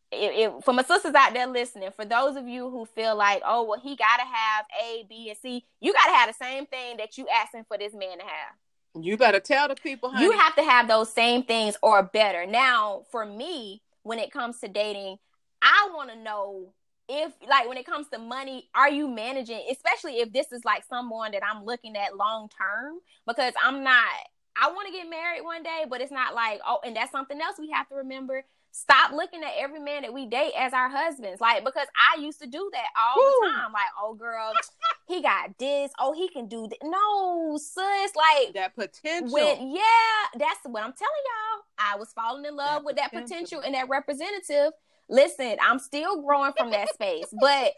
it, it, for my sisters out there listening, for those of you who feel like, oh, well, he got to have A, B, and C, you got to have the same thing that you asking for this man to have. You better tell the people, honey. You have to have those same things or better. Now, for me, when it comes to dating, I want to know if, like, when it comes to money, are you managing, especially if this is like someone that I'm looking at long term, because I'm not, I want to get married one day, but it's not like, oh, and that's something else we have to remember. Stop looking at every man that we date as our husbands. Like, because I used to do that all Woo. the time. Like, oh, girl, he got this. Oh, he can do this. No, sis. Like, that potential. When, yeah, that's what I'm telling y'all. I was falling in love that with potential. that potential and that representative. Listen, I'm still growing from that space, but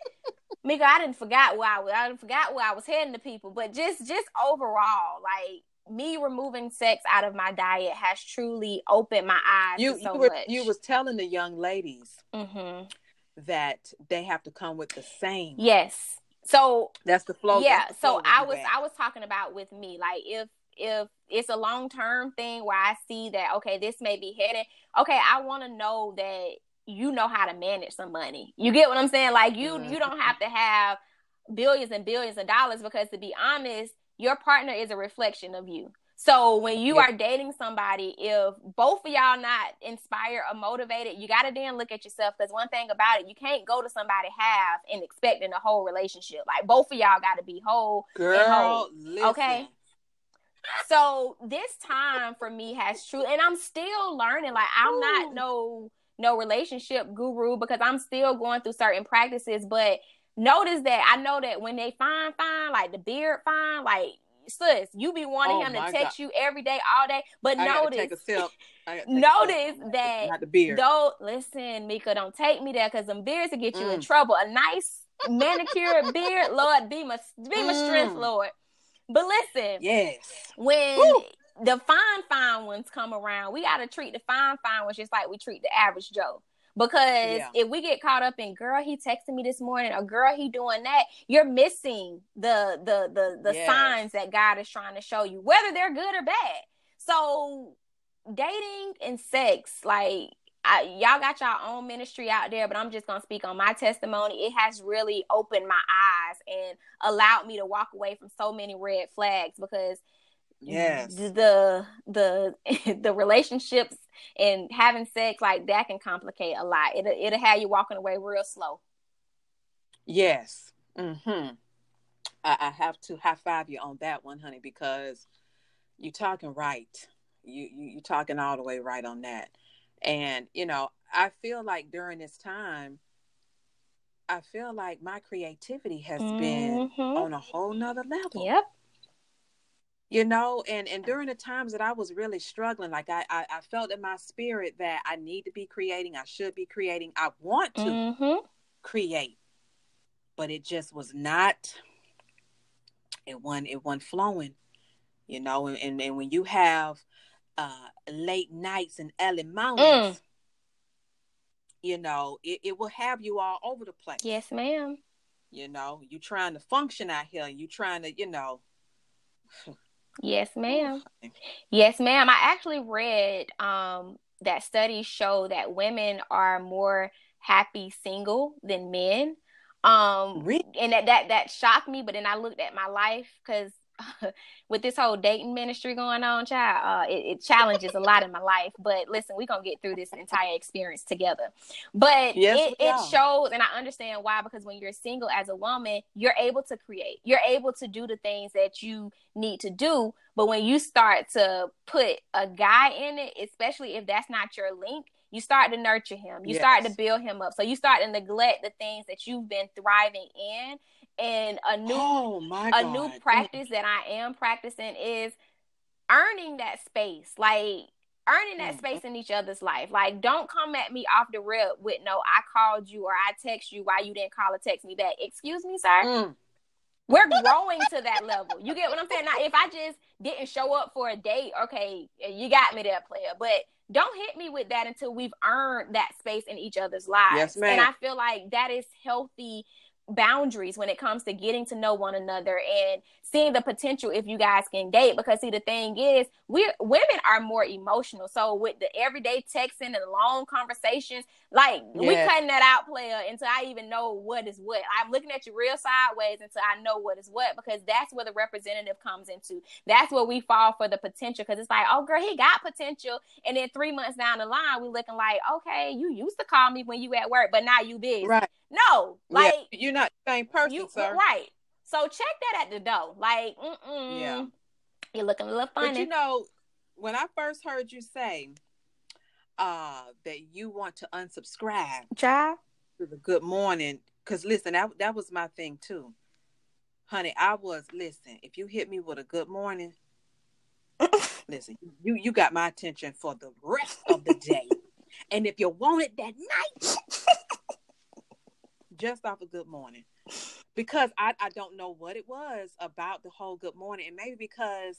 Mika, I didn't forget where I was. I didn't forget where I was heading to people, but just, just overall, like, me removing sex out of my diet has truly opened my eyes you, to so you were, much. You was telling the young ladies mm-hmm. that they have to come with the same. Yes. So that's the flow. Yeah. The flow so I was, I was talking about with me, like, if, if it's a long-term thing where I see that, okay, this may be heading, okay, I want to know that you know how to manage some money. You get what I'm saying? Like, you, mm-hmm. you don't have to have billions and billions of dollars, because to be honest, your partner is a reflection of you. So when you yeah. are dating somebody, if both of y'all not inspired or motivated, you got to then look at yourself. Because one thing about it, you can't go to somebody half and expecting a whole relationship. Like, both of y'all got to be whole. Girl, and whole. Okay. So this time for me has true, and I'm still learning. Like, I'm Ooh. not no no relationship guru, because I'm still going through certain practices. But notice that I know that when they fine, fine, like the beard fine, like, sis, you be wanting oh him to text God. you every day, all day. But I notice, take a sip. I notice a sip. that not the beard. Though, listen, Mika, don't take me there, because them beards will get you mm. in trouble. A nice manicured beard, Lord, be my be my mm. strength, Lord. But listen, yes. when Woo. the fine, fine ones come around, we got to treat the fine, fine ones just like we treat the average Joe. Because yeah. if we get caught up in, girl, he texted me this morning, or girl, he doing that, you're missing the the the, the yes. signs that God is trying to show you, whether they're good or bad. So dating and sex, like, I, y'all got your own ministry out there, but I'm just going to speak on my testimony. It has really opened my eyes and allowed me to walk away from so many red flags, because yes. the the the relationships and having sex, like, that can complicate a lot. It'll, it'll have you walking away real slow. Yes. Mm-hmm. I, I have to high five you on that one, honey, because you're talking right. You, you, you're talking all the way right on that. And, you know, I feel like during this time, I feel like my creativity has mm-hmm. been on a whole nother level. Yep. You know, and, and during the times that I was really struggling, like, I, I, I felt in my spirit that I need to be creating. I should be creating. I want to mm-hmm. create, but it just was not, it wasn't, it wasn't flowing, you know, and, and, and when you have Uh, late nights and early mornings, mm. you know, it, it will have you all over the place. Yes, ma'am. You know, you trying to function out here, and you trying to, you know. Yes, ma'am. Yes, ma'am. I actually read um, that studies show that women are more happy single than men. Um, really? And that, that, that shocked me. But then I looked at my life, because with this whole dating ministry going on, child, uh, it, it challenges a lot in my life. But listen, we're going to get through this entire experience together. But yes, it, it shows, and I understand why, because when you're single as a woman, you're able to create. You're able to do the things that you need to do. But when you start to put a guy in it, especially if that's not your link, you start to nurture him. You yes. start to build him up. So you start to neglect the things that you've been thriving in. And a new oh my God. a new practice that I am practicing is earning that space. Like, earning that mm-hmm. space in each other's life. Like, don't come at me off the rip with, no, I called you or I text you, why you didn't call or text me back. Excuse me, sir? Mm. We're growing to that level. You get what I'm saying? Now, if I just didn't show up for a date, okay, you got me there, player. But don't hit me with that until we've earned that space in each other's lives. Yes, ma'am. And I feel like that is healthy boundaries when it comes to getting to know one another and seeing the potential if you guys can date. Because see, the thing is, we women are more emotional, so with the everyday texting and long conversations, like yes. we cutting that out, player, until I even know what is what. I'm looking at you real sideways until I know what is what, because that's where the representative comes into. That's where we fall for the potential, because it's like, oh girl, he got potential, and then three months down the line we looking like, okay, you used to call me when you at work, but now you busy. Right. No, like, yeah, you're not the same person, you, sir. Right. So check that at the door. Like, mm-mm. Yeah. You're looking a little funny. But you know, when I first heard you say uh, that you want to unsubscribe Child. to the good morning, because listen, that, that was my thing too. Honey, I was, listen, if you hit me with a good morning, listen, you, you got my attention for the rest of the day. And if you want it that night, just off of good morning, because I, I don't know what it was about the whole good morning. And maybe because,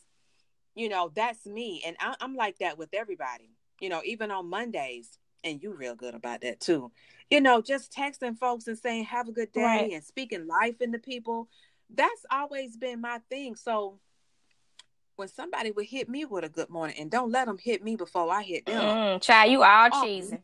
you know, that's me. And I, I'm like that with everybody, you know, even on Mondays. And you real good about that too. You know, just texting folks and saying, have a good day, right. and speaking life into people. That's always been my thing. So when somebody would hit me with a good morning, and don't let them hit me before I hit them. Mm, child, you all oh, cheesing.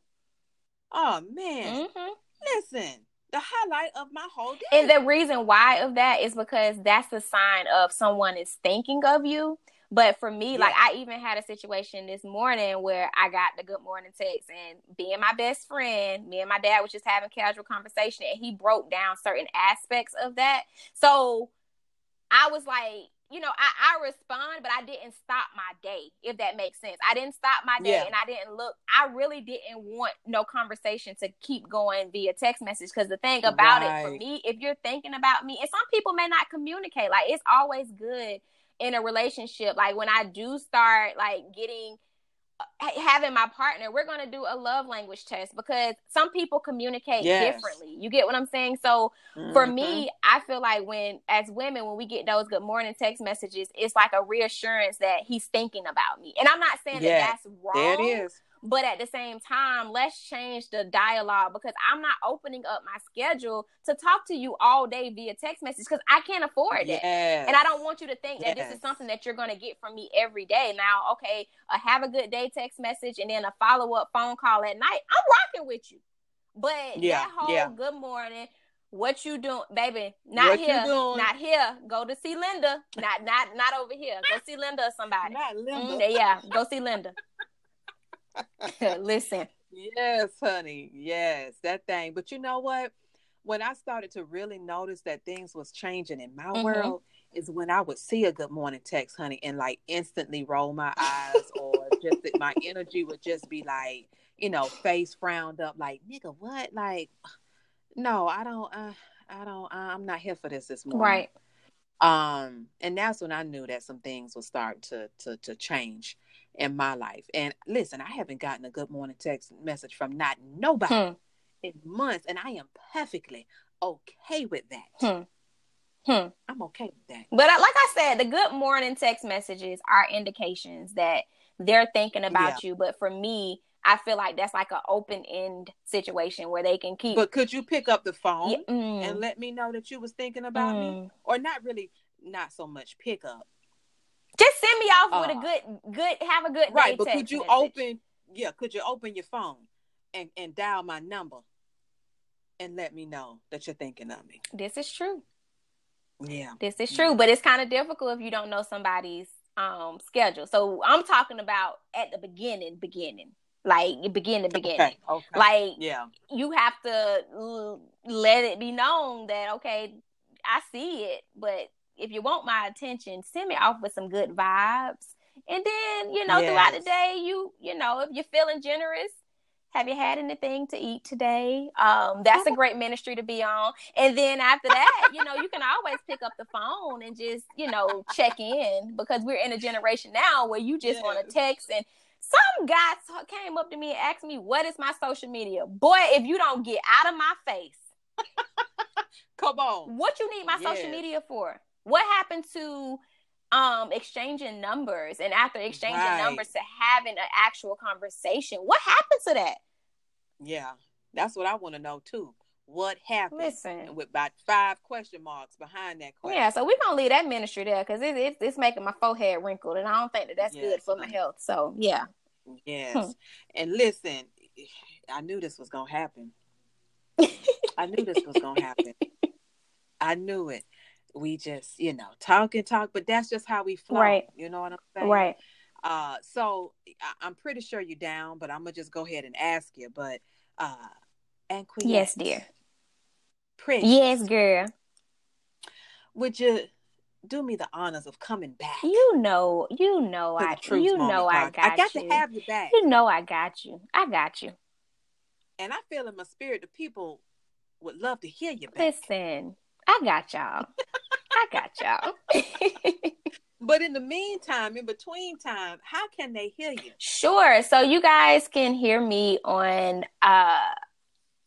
Oh man. Mm-hmm. Listen. The highlight of my whole day. And the reason why of that is because that's a sign of someone is thinking of you. But for me, yeah. like, I even had a situation this morning where I got the good morning text, and being my best friend, me and my dad was just having casual conversation, and he broke down certain aspects of that. So I was like, you know, I, I respond, but I didn't stop my day, if that makes sense. I didn't stop my day yeah. and I didn't look. I really didn't want no conversation to keep going via text message. Because the thing about right. it, for me, if you're thinking about me, and some people may not communicate, like, it's always good in a relationship. Like, when I do start, like, getting, having my partner, we're going to do a love language test, because some people communicate yes. differently. You get what I'm saying? So mm-hmm. for me, I feel like when, as women, when we get those good morning text messages, it's like a reassurance that he's thinking about me. And I'm not saying yes. that that's wrong, there it is. But at the same time, let's change the dialogue, because I'm not opening up my schedule to talk to you all day via text message, because I can't afford it. Yes. And I don't want you to think that yes. this is something that you're going to get from me every day. Now, okay, a have a good day text message and then a follow-up phone call at night, I'm rocking with you. But yeah. that whole yeah. good morning, what you doing, baby? Not what here. Not here. Go to see Linda. Not not not over here. Go see Linda or somebody. Not Linda. Mm, yeah, go see Linda. Listen. Yes, honey. Yes, that thing. But you know what? When I started to really notice that things was changing in my mm-hmm. world is when I would see a good morning text, honey, and like instantly roll my eyes or just that my energy would just be like, you know, face frowned up like, nigga, what? Like, no, I don't, uh, I don't, uh, I'm not here for this this morning. Right. Um, and that's when I knew that some things were starting to, to, to change in my life. And listen, I haven't gotten a good morning text message from not nobody hmm. in months, and I am perfectly okay with that. Hmm. Hmm. I'm okay with that. But I, like I said, the good morning text messages are indications that they're thinking about yeah. you. But for me, I feel like that's like an open end situation where they can keep. But could you pick up the phone yeah. mm. and let me know that you was thinking about mm. me? Or not really, not so much pick up. Just send me off uh, with a good, good, have a good right, day. But text could you message. open, yeah, could you open your phone and, and dial my number and let me know that you're thinking of me? This is true. Yeah. This is true, but it's kind of difficult if you don't know somebody's um schedule. So I'm talking about at the beginning, beginning, like beginning, beginning. Okay, okay. Like, yeah. you have to l- let it be known that, okay, I see it, but if you want my attention, send me off with some good vibes. And then, you know, yes. throughout the day, you, you know, if you're feeling generous, have you had anything to eat today? Um, that's a great ministry to be on. And then after that, you know, you can always pick up the phone and just, you know, check in, because we're in a generation now where you just yes. want to text. And some guy t- came up to me and asked me, what is my social media? Boy, if you don't get out of my face. Come on. What you need my yes. social media for? What happened to um, exchanging numbers, and after exchanging right. numbers to having an actual conversation? What happened to that? Yeah, that's what I want to know too. What happened? Listen. And with about five question marks behind that question. Yeah, so we're going to leave that ministry there, because it, it, it's making my forehead wrinkled, and I don't think that that's yes. good for my health. So, yeah. Yes. Hmm. And listen, I knew this was going to happen. I knew this was going to happen. I knew it. We just, you know, talk and talk, but that's just how we flow. Right. You know what I'm saying? Right. Uh, so I- I'm pretty sure you're down, but I'm going to just go ahead and ask you. But, uh, Anquette. Yes, dear. Pretty. Yes, girl. Would you do me the honors of coming back? You know, you know, I, truth, you Mommy know, I got, I got you. to have you back. You know, I got you. I got you. And I feel in my spirit, the people would love to hear you back. Listen, I got y'all. I got y'all. But in the meantime, in between time, how can they hear you? Sure. So you guys can hear me on uh,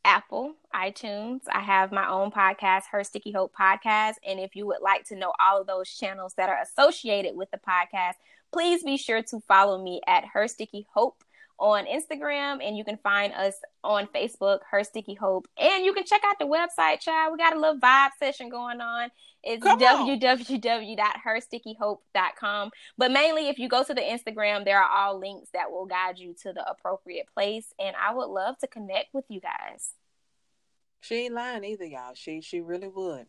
Apple, iTunes. I have my own podcast, Her Sticky Hope Podcast. And if you would like to know all of those channels that are associated with the podcast, please be sure to follow me at Her Sticky Hope on Instagram, and you can find us on Facebook, Her Sticky Hope. And you can check out the website, child. We got a little vibe session going on. It's w w w dot her sticky hope dot com. But mainly, if you go to the Instagram, there are all links that will guide you to the appropriate place. And I would love to connect with you guys. She ain't lying either, y'all. She she really would.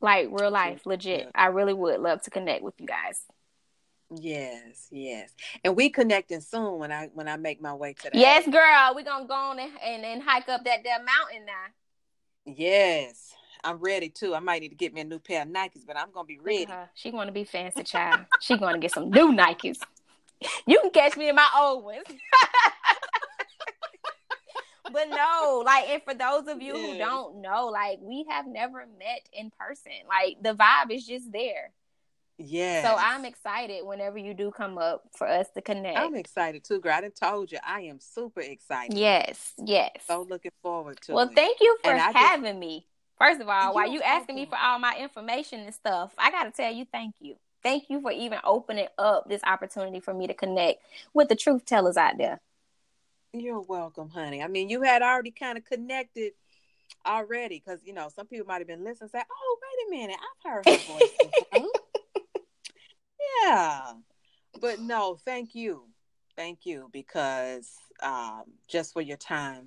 Like real life, she, legit. Yeah. I really would love to connect with you guys. Yes, yes. And we connecting soon when I when I make my way to that. Yes, girl. We're going to go on and, and, and hike up that, that mountain now. Yes. I'm ready, too. I might need to get me a new pair of Nikes, but I'm going to be ready. Uh-huh. She going to be fancy, child. She going to get some new Nikes. You can catch me in my old ones. But no, like, and for those of you yeah. who don't know, like, we have never met in person. Like, the vibe is just there. Yeah. So I'm excited whenever you do come up for us to connect. I'm excited too, girl. I done told you I am super excited. Yes, yes. So looking forward to well, it. Well, thank you for having just, me. First of all, you while you asking me for all my information and stuff, I got to tell you thank you. Thank you for even opening up this opportunity for me to connect with the truth tellers out there. You're welcome, honey. I mean, you had already kind of connected already because, you know, some people might have been listening and say, oh, wait a minute, I've heard her voice before. Yeah, but no, thank you. Thank you, because um, just for your time,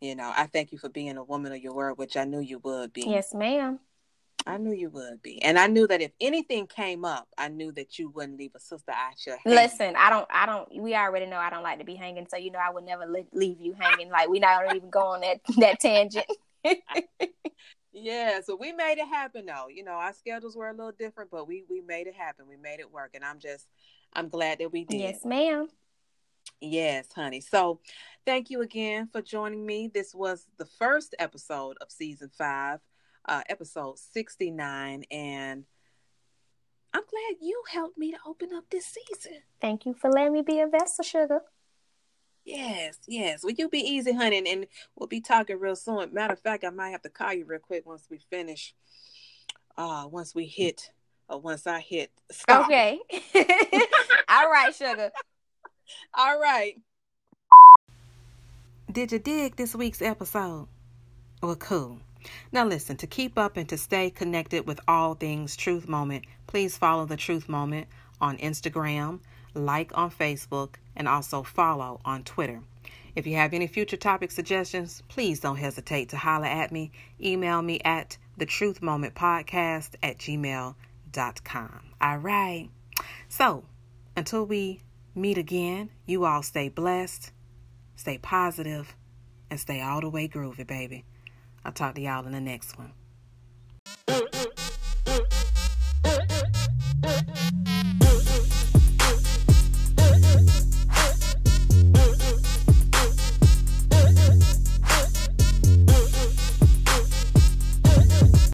you know, I thank you for being a woman of your word, which I knew you would be. Yes, ma'am. I knew you would be. And I knew that if anything came up, I knew that you wouldn't leave a sister out your hand. Listen, I don't, I don't, we already know I don't like to be hanging, so you know I would never leave you hanging. Like, we not even go on that, that tangent. Yeah, so we made it happen, though. You know, our schedules were a little different, but we, we made it happen. We made it work, and I'm just, I'm glad that we did. Yes, ma'am. Yes, honey. So, thank you again for joining me. This was the first episode of Season five, uh, Episode sixty-nine, and I'm glad you helped me to open up this season. Thank you for letting me be a vessel, sugar. Yes, yes. Well, you be easy, honey, and, and we'll be talking real soon. Matter of fact, I might have to call you real quick once we finish. Uh, once we hit, or once I hit stop. Okay. All right, sugar. All right. Did you dig this week's episode? Well, cool. Now listen, to keep up and to stay connected with all things Truth Moment, please follow the Truth Moment on Instagram, like on Facebook, and also follow on Twitter. If you have any future topic suggestions, please don't hesitate to holler at me. Email me at thetruthmomentpodcast at gmail dot com. All right. So until we meet again, you all stay blessed, stay positive, and stay all the way groovy, baby. I'll talk to y'all in the next one.